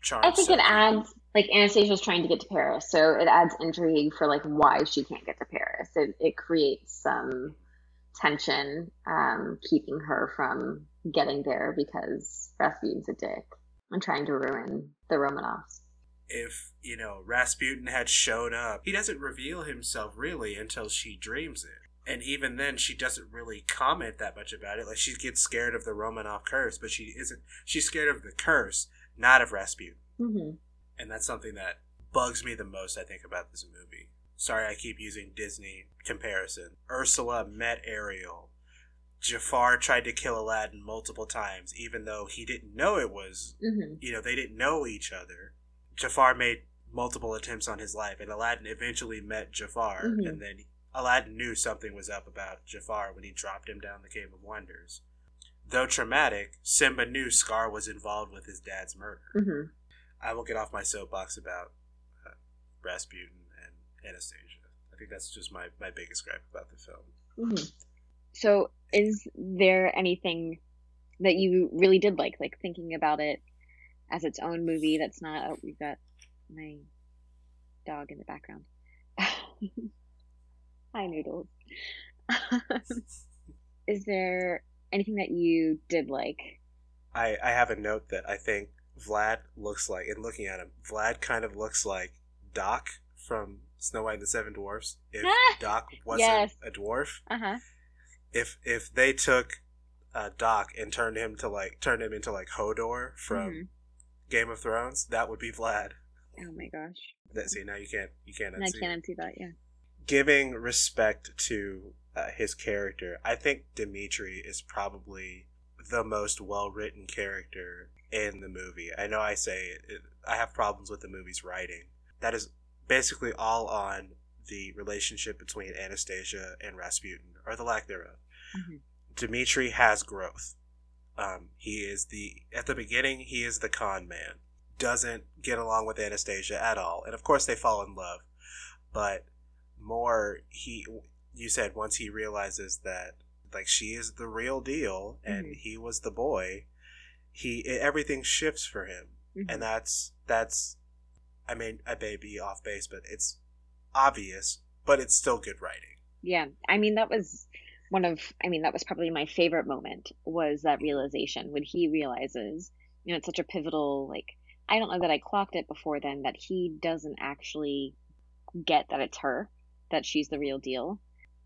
charm. I think it adds, like, Anastasia's trying to get to Paris, so it adds intrigue for, like, why she can't get to Paris. It creates some tension, keeping her from getting there because Rasputin's a dick and trying to ruin the Romanovs. If, Rasputin had shown up, he doesn't reveal himself really until she dreams it. And even then, she doesn't really comment that much about it. Like, she gets scared of the Romanov curse, but she's scared of the curse, not of Rasputin. Mm-hmm. And that's something that bugs me the most, I think, about this movie. Sorry, I keep using Disney comparison. Ursula met Ariel. Jafar tried to kill Aladdin multiple times, even though he didn't know it was, mm-hmm. They didn't know each other. Jafar made multiple attempts on his life, and Aladdin eventually met Jafar, mm-hmm. and then Aladdin knew something was up about Jafar when he dropped him down the Cave of Wonders. Though traumatic, Simba knew Scar was involved with his dad's murder. Mm-hmm. I will get off my soapbox about Rasputin and Anastasia. I think that's just my biggest gripe about the film. Mm-hmm. So is there anything that you really did like thinking about it as its own movie that's not... Oh, we've got my dog in the background. Hi, Noodles. Is there anything that you did like? I have a note that I think Vlad looks like, and looking at him, Vlad kind of looks like Doc from Snow White and the Seven Dwarfs. If Doc wasn't a dwarf. Uh-huh. If they took Doc and turned him into Hodor from... Mm-hmm. Game of Thrones, that would be Vlad. Oh my gosh. See, now you can't unsee. I can't unsee that, yeah. Giving respect to his character, I think Dimitri is probably the most well-written character in the movie. I know I say it, I have problems with the movie's writing. That is basically all on the relationship between Anastasia and Rasputin, or the lack thereof. Mm-hmm. Dimitri has growth. At the beginning, he is the con man. Doesn't get along with Anastasia at all. And of course they fall in love. But once he realizes that, like, she is the real deal and mm-hmm. he was the boy, everything shifts for him. Mm-hmm. And that's, I mean, I may be off base, but it's obvious, but it's still good writing. Yeah. I mean, that was probably my favorite moment, was that realization when he realizes, it's such a pivotal, like, I don't know that I clocked it before then, that he doesn't actually get that it's her, that she's the real deal.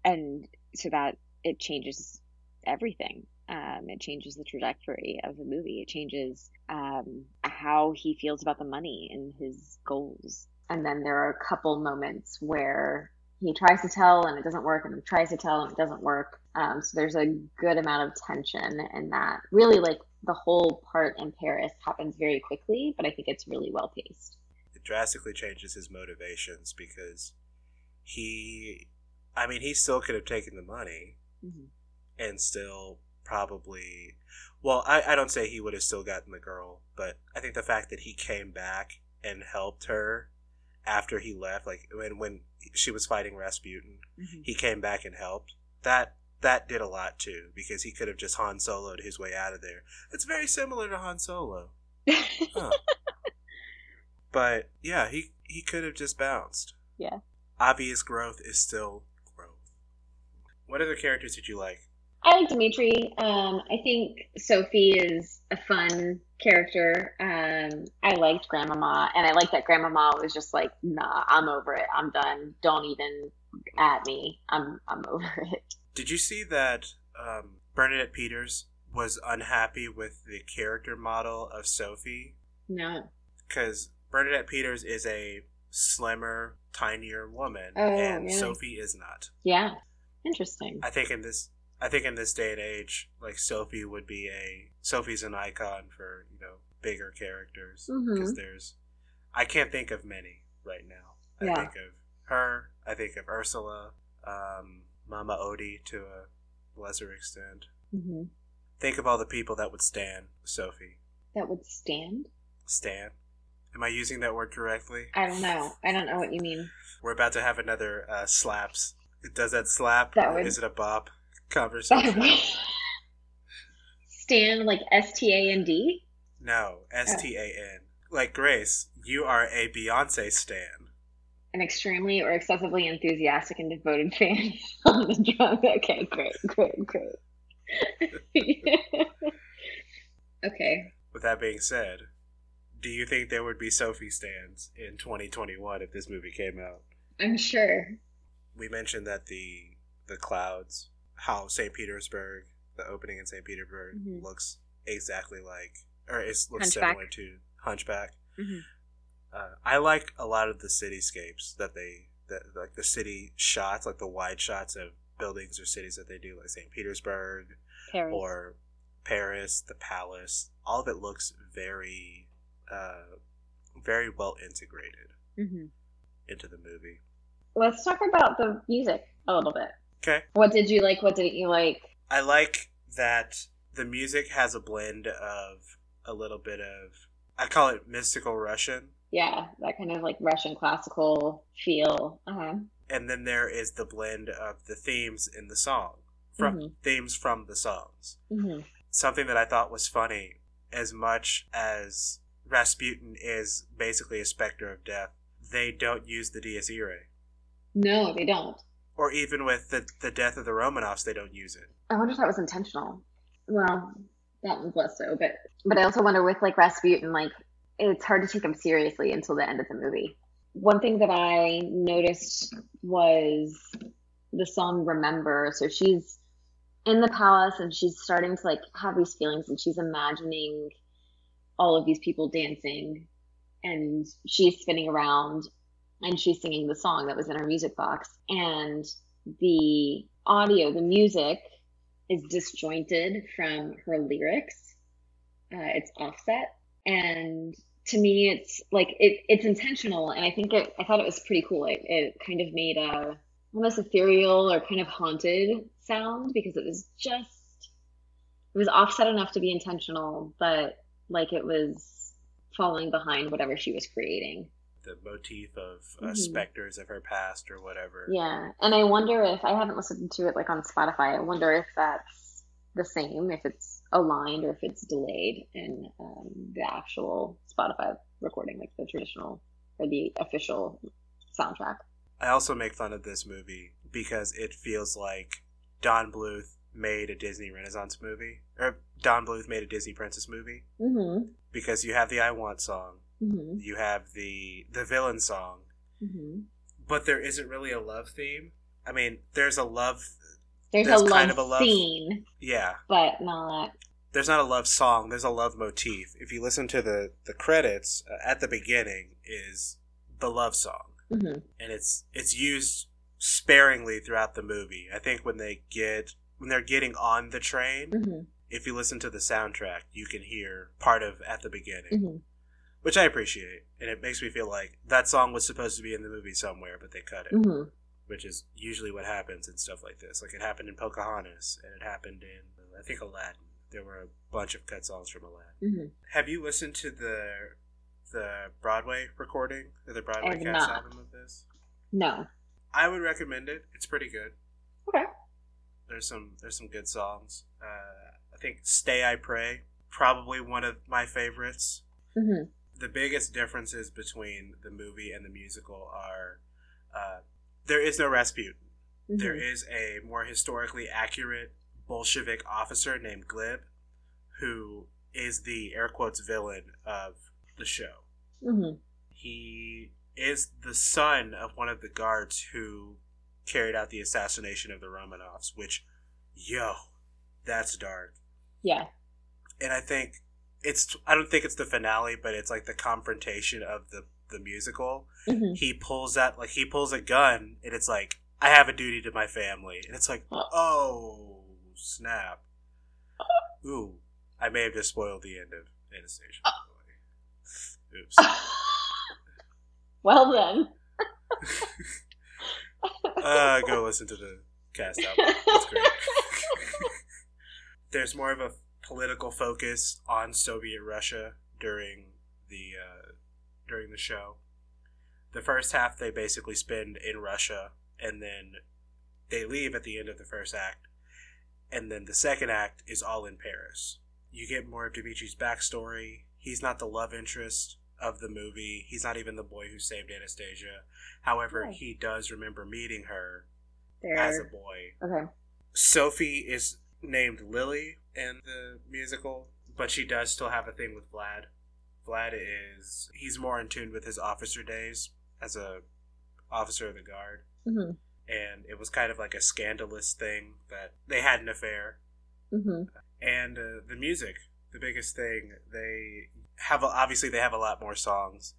And so that it changes everything. It changes the trajectory of the movie. It changes how he feels about the money and his goals. And then there are a couple moments where he tries to tell and it doesn't work, and he tries to tell and it doesn't work. So there's a good amount of tension in that. Really, like, the whole part in Paris happens very quickly, but I think it's really well paced. It drastically changes his motivations because he still could have taken the money mm-hmm. and still probably, well, I don't say he would have still gotten the girl, but I think the fact that he came back and helped her after he left, like when she was fighting Rasputin, mm-hmm. he came back and helped. That did a lot too, because he could have just Han Solo'd his way out of there. It's very similar to Han Solo. Huh. But yeah, he could have just bounced. Yeah. Obvious growth is still growth. What other characters did you like? I like Dimitri. I think Sophie is a fun character. I liked Grandmama, and I liked that Grandmama was just like, nah, I'm over it. I'm done. Don't even at me. I'm over it. Did you see that Bernadette Peters was unhappy with the character model of Sophie? No. Because Bernadette Peters is a slimmer, tinier woman, and really? Sophie is not. Yeah. Interesting. I think in this day and age, like, Sophie's an icon for, you know, bigger characters, because mm-hmm. I can't think of many right now. I think of her, I think of Ursula, Mama Odie to a lesser extent. Mm-hmm. Think of all the people that would stan Sophie. That would stand? Stan? Am I using that word correctly? I don't know. I don't know what you mean. We're about to have another slaps. Does that slap? That would... Is it a bop? Conversation. Stan, like S-T-A-N-D? No, S-T-A-N. Oh. Like, Grace, you are a Beyonce stan. An extremely or excessively enthusiastic and devoted fan on the drum. Okay, great. Okay. With that being said, do you think there would be Sophie stans in 2021 if this movie came out? I'm sure. We mentioned that the clouds... how St. Petersburg, the opening in St. Petersburg, mm-hmm. looks exactly like, or it looks similar to Hunchback. Mm-hmm. I like a lot of the cityscapes that like the city shots, like the wide shots of buildings or cities that they do, like St. Petersburg, Paris, the palace. All of it looks very, very well integrated mm-hmm. into the movie. Let's talk about the music a little bit. Okay. What did you like? What didn't you like? I like that the music has a blend of a little bit of, I call it mystical Russian. Yeah, that kind of like Russian classical feel. Uh-huh. And then there is the blend of the themes in the song, from mm-hmm. themes from the songs. Mm-hmm. Something that I thought was funny, as much as Rasputin is basically a specter of death, they don't use the Dies Irae. No, they don't. Or even with the death of the Romanovs, they don't use it. I wonder if that was intentional. Well, that was less so, but I also wonder with, like, Rasputin, like, it's hard to take him seriously until the end of the movie. One thing that I noticed was the song Remember. So she's in the palace and she's starting to, like, have these feelings and she's imagining all of these people dancing and she's spinning around. And she's singing the song that was in her music box. And the audio, the music is disjointed from her lyrics. It's offset. And to me, it's like, it's intentional. And I thought it was pretty cool. It kind of made a almost ethereal or kind of haunted sound because it was offset enough to be intentional, but like it was falling behind whatever she was creating. The motif of mm-hmm. specters of her past or whatever. Yeah, and I wonder if, I haven't listened to it like on Spotify, I wonder if that's the same, if it's aligned or if it's delayed in the actual Spotify recording, like the traditional or the official soundtrack. I also make fun of this movie because it feels like Don Bluth made a Disney Renaissance movie, or Don Bluth made a Disney Princess movie, mm-hmm. because you have the I Want song, mm-hmm. you have the villain song, mm-hmm. but there isn't really a love theme. I mean, there's a love scene, yeah, but not. There's not a love song. There's a love motif. If you listen to the credits at the beginning, is the love song, mm-hmm. and it's used sparingly throughout the movie. I think when they're getting on the train, mm-hmm. if you listen to the soundtrack, you can hear part of at the beginning, mm-hmm. which I appreciate. And it makes me feel like that song was supposed to be in the movie somewhere, but they cut it, mm-hmm. which is usually what happens in stuff like this. Like it happened in Pocahontas, and it happened in, I think, Aladdin. There were a bunch of cut songs from Aladdin. Mm-hmm. Have you listened to the Broadway recording or the Broadway cast album of this? No. I would recommend it. It's pretty good. Okay. There's some good songs. I think Stay I Pray, probably one of my favorites. Mm-hmm. The biggest differences between the movie and the musical are there is no Rasputin. Mm-hmm. There is a more historically accurate Bolshevik officer named Glib, who is the air quotes villain of the show. Mm-hmm. He is the son of one of the guards who carried out the assassination of the Romanovs, which, that's dark. Yeah. And I think I don't think it's the finale, but it's like the confrontation of the musical. Mm-hmm. He pulls a gun, and it's like, I have a duty to my family. And it's like, oh snap. Ooh, I may have just spoiled the end of Anastasia. Oops. Well then. Go listen to the cast album. That's great. There's more of a political focus on Soviet Russia during the show. The first half they basically spend in Russia, and then they leave at the end of the first act. And then the second act is all in Paris. You get more of Dmitri's backstory. He's not the love interest of the movie. He's not even the boy who saved Anastasia. However, he does remember meeting her as a boy. Okay. Sophie is named Lily in the musical, but she does still have a thing with Vlad. He's more in tune with his officer days as a officer of the guard. Mm-hmm. And it was kind of like a scandalous thing that they had an affair. Mm-hmm. And the music, the biggest thing, they have a lot more songs.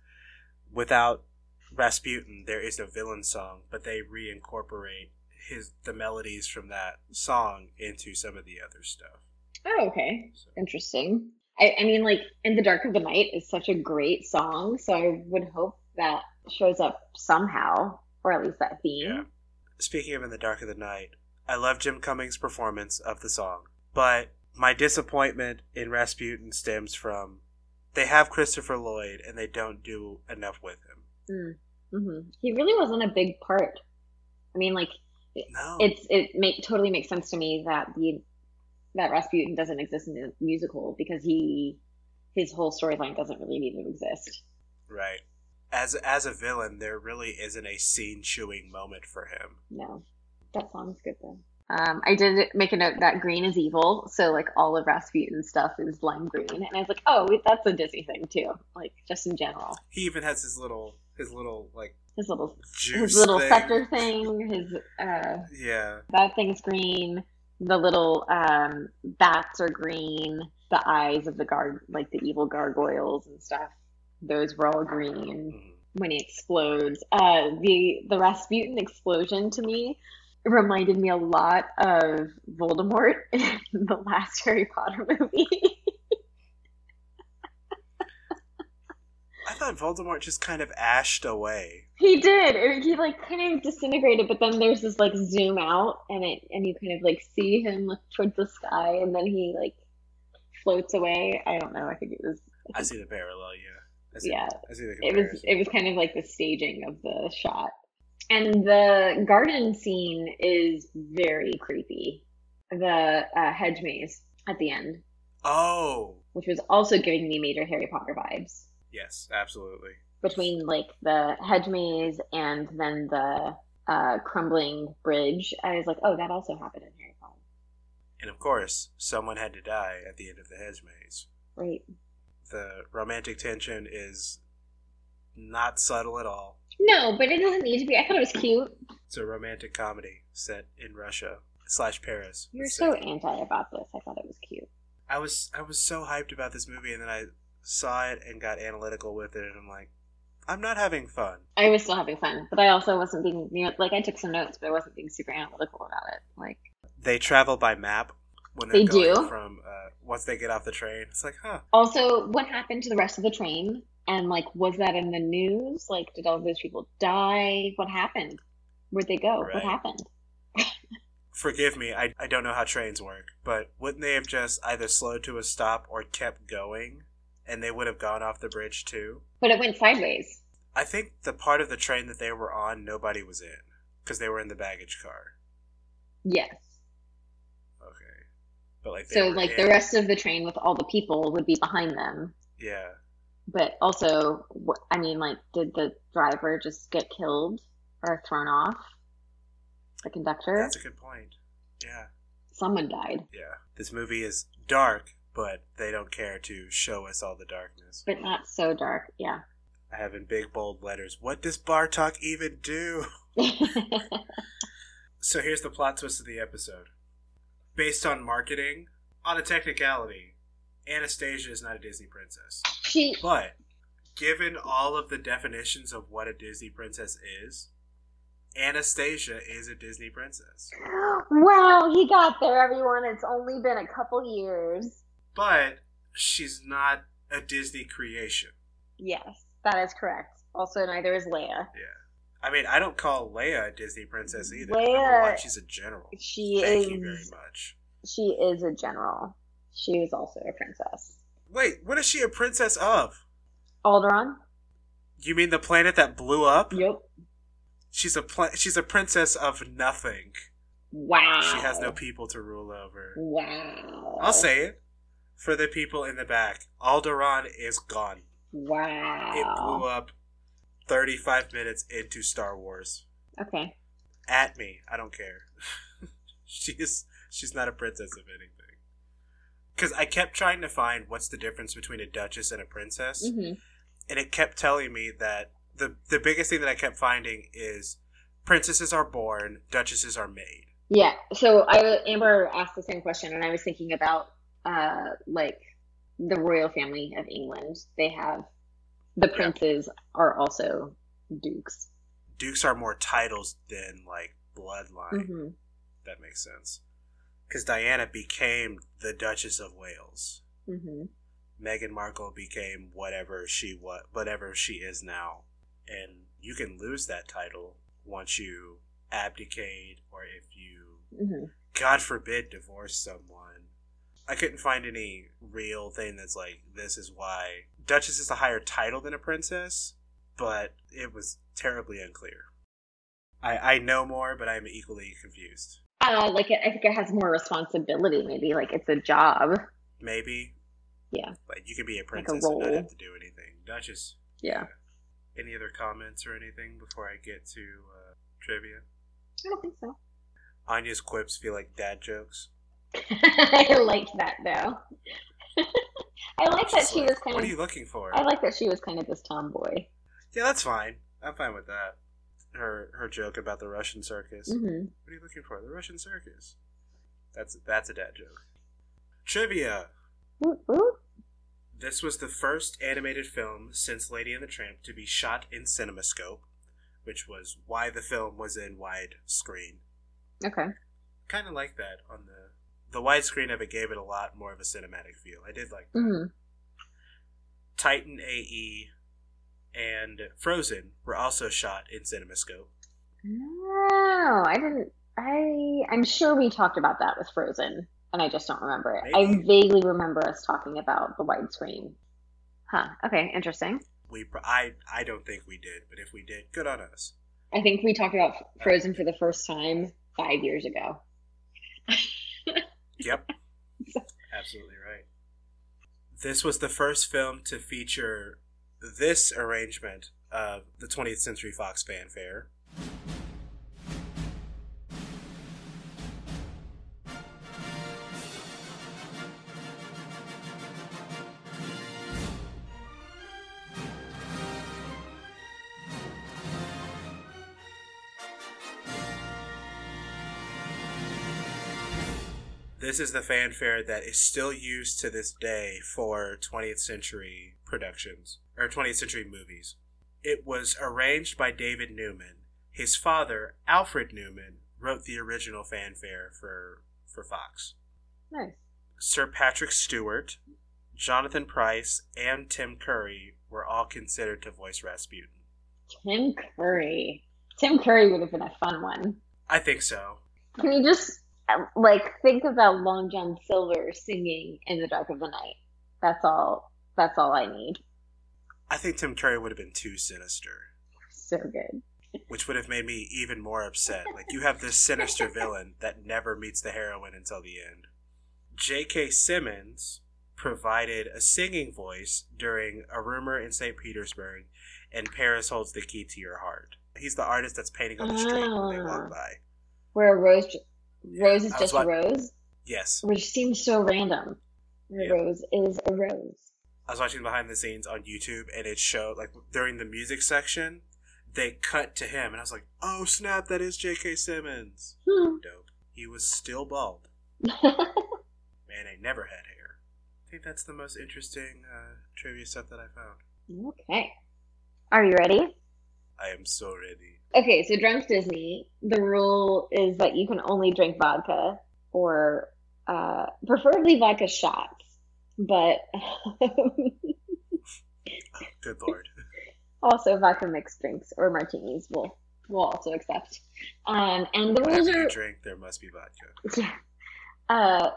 Without Rasputin, there is no villain song, but they reincorporate the melodies from that song into some of the other stuff. Oh, okay. So. Interesting. I mean, like, In the Dark of the Night is such a great song, so I would hope that shows up somehow, or at least that theme. Yeah. Speaking of In the Dark of the Night, I love Jim Cummings' performance of the song, but my disappointment in Rasputin stems from they have Christopher Lloyd and they don't do enough with him. Mm-hmm. He really wasn't a big part. I mean, like, no. It totally makes sense to me that Rasputin doesn't exist in the musical because his whole storyline doesn't really need to exist. Right. As a villain, there really isn't a scene-chewing moment for him. No. That song's good, though. I did make a note that green is evil, so, like, all of Rasputin's stuff is lime green. And I was like, oh, that's a Disney thing, too. Like, just in general. He even has his little thing. Scepter thing. Yeah. That thing's green. The little bats are green. The eyes of the evil gargoyles and stuff. Those were all green when he explodes. The Rasputin explosion to me reminded me a lot of Voldemort in the last Harry Potter movie. I thought Voldemort just kind of ashed away. He did. He like kind of disintegrated, but then there's this like zoom out, and you kind of like see him look towards the sky, and then he like floats away. I don't know. I think it was. I see the parallel. Yeah. It was kind of like the staging of the shot. And the garden scene is very creepy. The hedge maze at the end. Oh. Which was also giving me major Harry Potter vibes. Yes, absolutely. Between like the hedge maze and then the crumbling bridge, I was like, oh, that also happened in Harry Potter. And of course, someone had to die at the end of the hedge maze. Right. The romantic tension is not subtle at all. No, but it doesn't need to be. I thought it was cute. It's a romantic comedy set in Russia / Paris. You're so anti about this. I thought it was cute. I was so hyped about this movie, and then I saw it and got analytical with it, and I'm like, I'm not having fun. I was still having fun, but I also wasn't being, like, I took some notes, but I wasn't being super analytical about it. Like, they travel by map when they're going from once they get off the train. It's like, huh. Also, what happened to the rest of the train? And, like, was that in the news? Like, did all those people die? What happened? Where'd they go? Right. What happened? Forgive me, I don't know how trains work, but wouldn't they have just either slowed to a stop or kept going? And they would have gone off the bridge, too. But it went sideways. I think the part of the train that they were on, nobody was in. Because they were in the baggage car. Yes. Okay. But like they the rest of the train with all the people would be behind them. Yeah. But also, I mean, like, did the driver just get killed or thrown off? The conductor? That's a good point. Yeah. Someone died. Yeah. This movie is dark, but they don't care to show us all the darkness. But not so dark, yeah. I have in big, bold letters, what does Bartok even do? So here's the plot twist of the episode. Based on marketing, on a technicality, Anastasia is not a Disney princess. But given all of the definitions of what a Disney princess is, Anastasia is a Disney princess. Wow, he got there, everyone. It's only been a couple years. But she's not a Disney creation. Yes, that is correct. Also, neither is Leia. Yeah. I mean, I don't call Leia a Disney princess either. Leia, she's a general. Thank you very much. She is a general. She was also a princess. Wait, what is she a princess of? Alderaan. You mean the planet that blew up? Yep. She's a princess of nothing. Wow. She has no people to rule over. Wow. I'll say it. For the people in the back, Alderaan is gone. Wow. It blew up 35 minutes into Star Wars. Okay. At me. I don't care. She's not a princess of anything. Because I kept trying to find what's the difference between a duchess and a princess. Mm-hmm. And it kept telling me that the biggest thing that I kept finding is princesses are born, duchesses are made. Yeah. So Amber asked the same question, and I was thinking about like the royal family of England, they have the princes are also dukes. Dukes are more titles than like bloodline. Mm-hmm. That makes sense because Diana became the Duchess of Wales. Mm-hmm. Meghan Markle became whatever she is now, and you can lose that title once you abdicate or if you, God forbid, divorce someone. I couldn't find any real thing that's like, this is why. Duchess is a higher title than a princess, but it was terribly unclear. I know more, but I'm equally confused. I think it has more responsibility, maybe. Like, it's a job. Maybe. Yeah. But you can be a princess and not have to do anything. Duchess. Yeah. Any other comments or anything before I get to trivia? I don't think so. Anya's quips feel like dad jokes. I like that though. I like that she was kind of. What are you looking for? I like that she was kind of this tomboy. Yeah, that's fine. I'm fine with that. Her joke about the Russian circus. Mm-hmm. What are you looking for? The Russian circus. That's a dad joke. Trivia. Whoop. This was the first animated film since Lady and the Tramp to be shot in CinemaScope, which was why the film was in widescreen. Okay. Kind of like that on the. The widescreen of it gave it a lot more of a cinematic feel. I did like that. Mm-hmm. Titan A.E. and Frozen were also shot in CinemaScope. No, I didn't. I'm sure we talked about that with Frozen, and I just don't remember it. Maybe. I vaguely remember us talking about the widescreen. Huh. Okay, interesting. I don't think we did, but if we did, good on us. I think we talked about Frozen for the first time 5 years ago. Yep. Absolutely right. This was the first film to feature this arrangement of the 20th Century Fox fanfare. This is the fanfare that is still used to this day for 20th century productions, or 20th century movies. It was arranged by David Newman. His father, Alfred Newman, wrote the original fanfare for Fox. Nice. Sir Patrick Stewart, Jonathan Pryce, and Tim Curry were all considered to voice Rasputin. Tim Curry. Tim Curry would have been a fun one. I think so. Can you just, think about Long John Silver singing In the Dark of the Night? That's all I need. I think Tim Curry would have been too sinister. So good. Which would have made me even more upset. You have this sinister villain that never meets the heroine until the end. J.K. Simmons provided a singing voice during A Rumor in St. Petersburg and Paris Holds the Key to Your Heart. He's the artist that's painting on the street when they walk by. Where a rose is just a rose? Yes. Which seems so random. A rose is a rose. I was watching behind the scenes on YouTube, and it showed, during the music section, they cut to him, and I was like, oh, snap, that is J.K. Simmons. Dope. He was still bald. Man, I never had hair. I think that's the most interesting trivia stuff that I found. Okay. Are you ready? I am so ready. Okay, so Drunk Disney, the rule is that you can only drink vodka, or preferably vodka shots. But good lord. Also, vodka mixed drinks or martinis will also accept. And the rules are drink. There must be vodka. Yeah.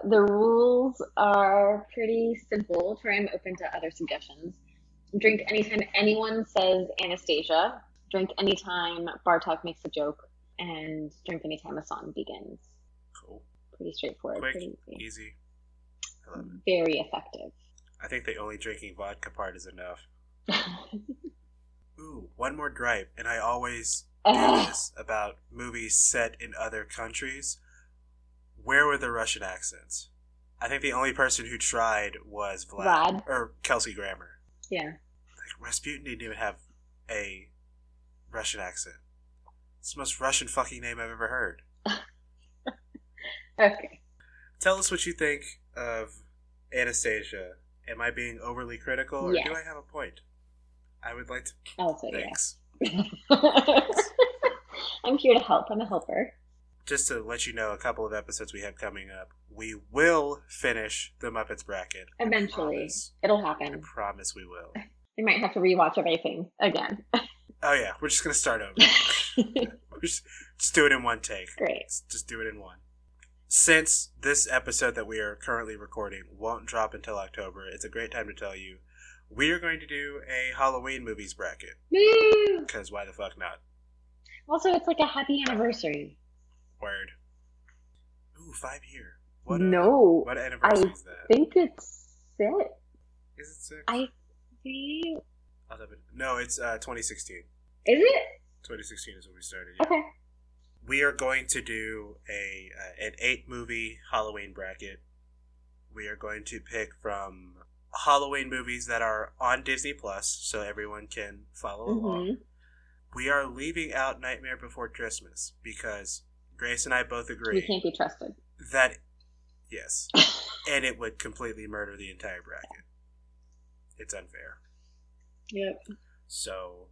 The rules are pretty simple. Try and open to other suggestions. Drink anytime anyone says Anastasia. Drink anytime Bartok makes a joke, and drink anytime a song begins. Cool. Pretty straightforward. Quick, pretty easy. Very effective. I think the only drinking vodka part is enough. Ooh, one more gripe, and I always do this about movies set in other countries. Where were the Russian accents? I think the only person who tried was Vlad. Or Kelsey Grammer. Yeah. Rasputin didn't even have a Russian accent. It's the most Russian fucking name I've ever heard. Okay. Tell us what you think of Anastasia. Am I being overly critical, or do I have a point? I would like to. Also, thanks. Yeah. I'm here to help. I'm a helper. Just to let you know, a couple of episodes we have coming up, we will finish the Muppets bracket. Eventually, it'll happen. I promise we will. We might have to rewatch everything again. Oh yeah, we're just gonna start over. We're just do it in one take. Great. Just do it in one. Since this episode that we are currently recording won't drop until October, it's a great time to tell you we are going to do a Halloween movies bracket. Woo! Because why the fuck not? Also, it's a happy anniversary. Word. Ooh, 5 years. What anniversary is that? I think it's 6. Is it 6? I think... No, it's 2016. Is it? 2016 is when we started. Yeah. Okay. We are going to do an 8-movie Halloween bracket. We are going to pick from Halloween movies that are on Disney Plus, so everyone can follow along. We are leaving out Nightmare Before Christmas because Grace and I both agree we can't be trusted. That yes, and it would completely murder the entire bracket. It's unfair. Yep. So.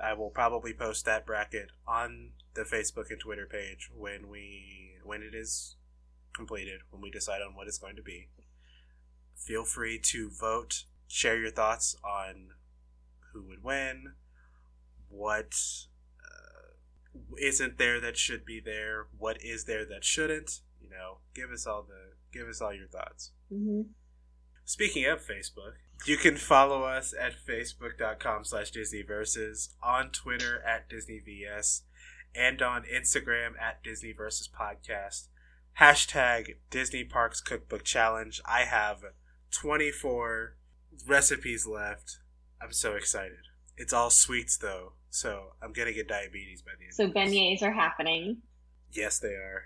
I will probably post that bracket on the Facebook and Twitter page when it is completed, when we decide on what it's going to be. Feel free to vote, share your thoughts on who would win, what isn't there that should be there, what is there that shouldn't. Give us all your thoughts. Mm-hmm. Speaking of Facebook, you can follow us at facebook.com/Disney Versus, on Twitter at DisneyVS, and on Instagram at Disney Versus Podcast. # Disney Parks Cookbook Challenge. I have 24 recipes left. I'm so excited. It's all sweets, though, so I'm going to get diabetes by the end of this. So beignets are happening. Yes, they are.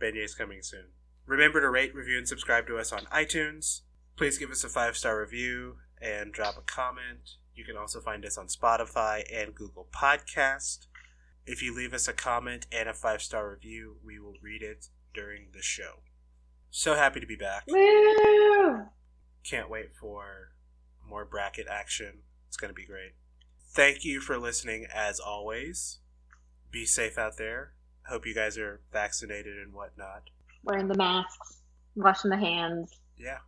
Beignets coming soon. Remember to rate, review, and subscribe to us on iTunes. Please give us a 5-star review and drop a comment. You can also find us on Spotify and Google Podcast. If you leave us a comment and a 5-star review, we will read it during the show. So happy to be back. Woo! Can't wait for more bracket action. It's It's going to be great. Thank you for listening, as always. Be safe out there. Hope you guys are vaccinated and whatnot. Wearing the masks, washing the hands. Yeah.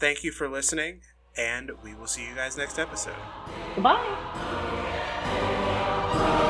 Thank you for listening, and we will see you guys next episode. Goodbye.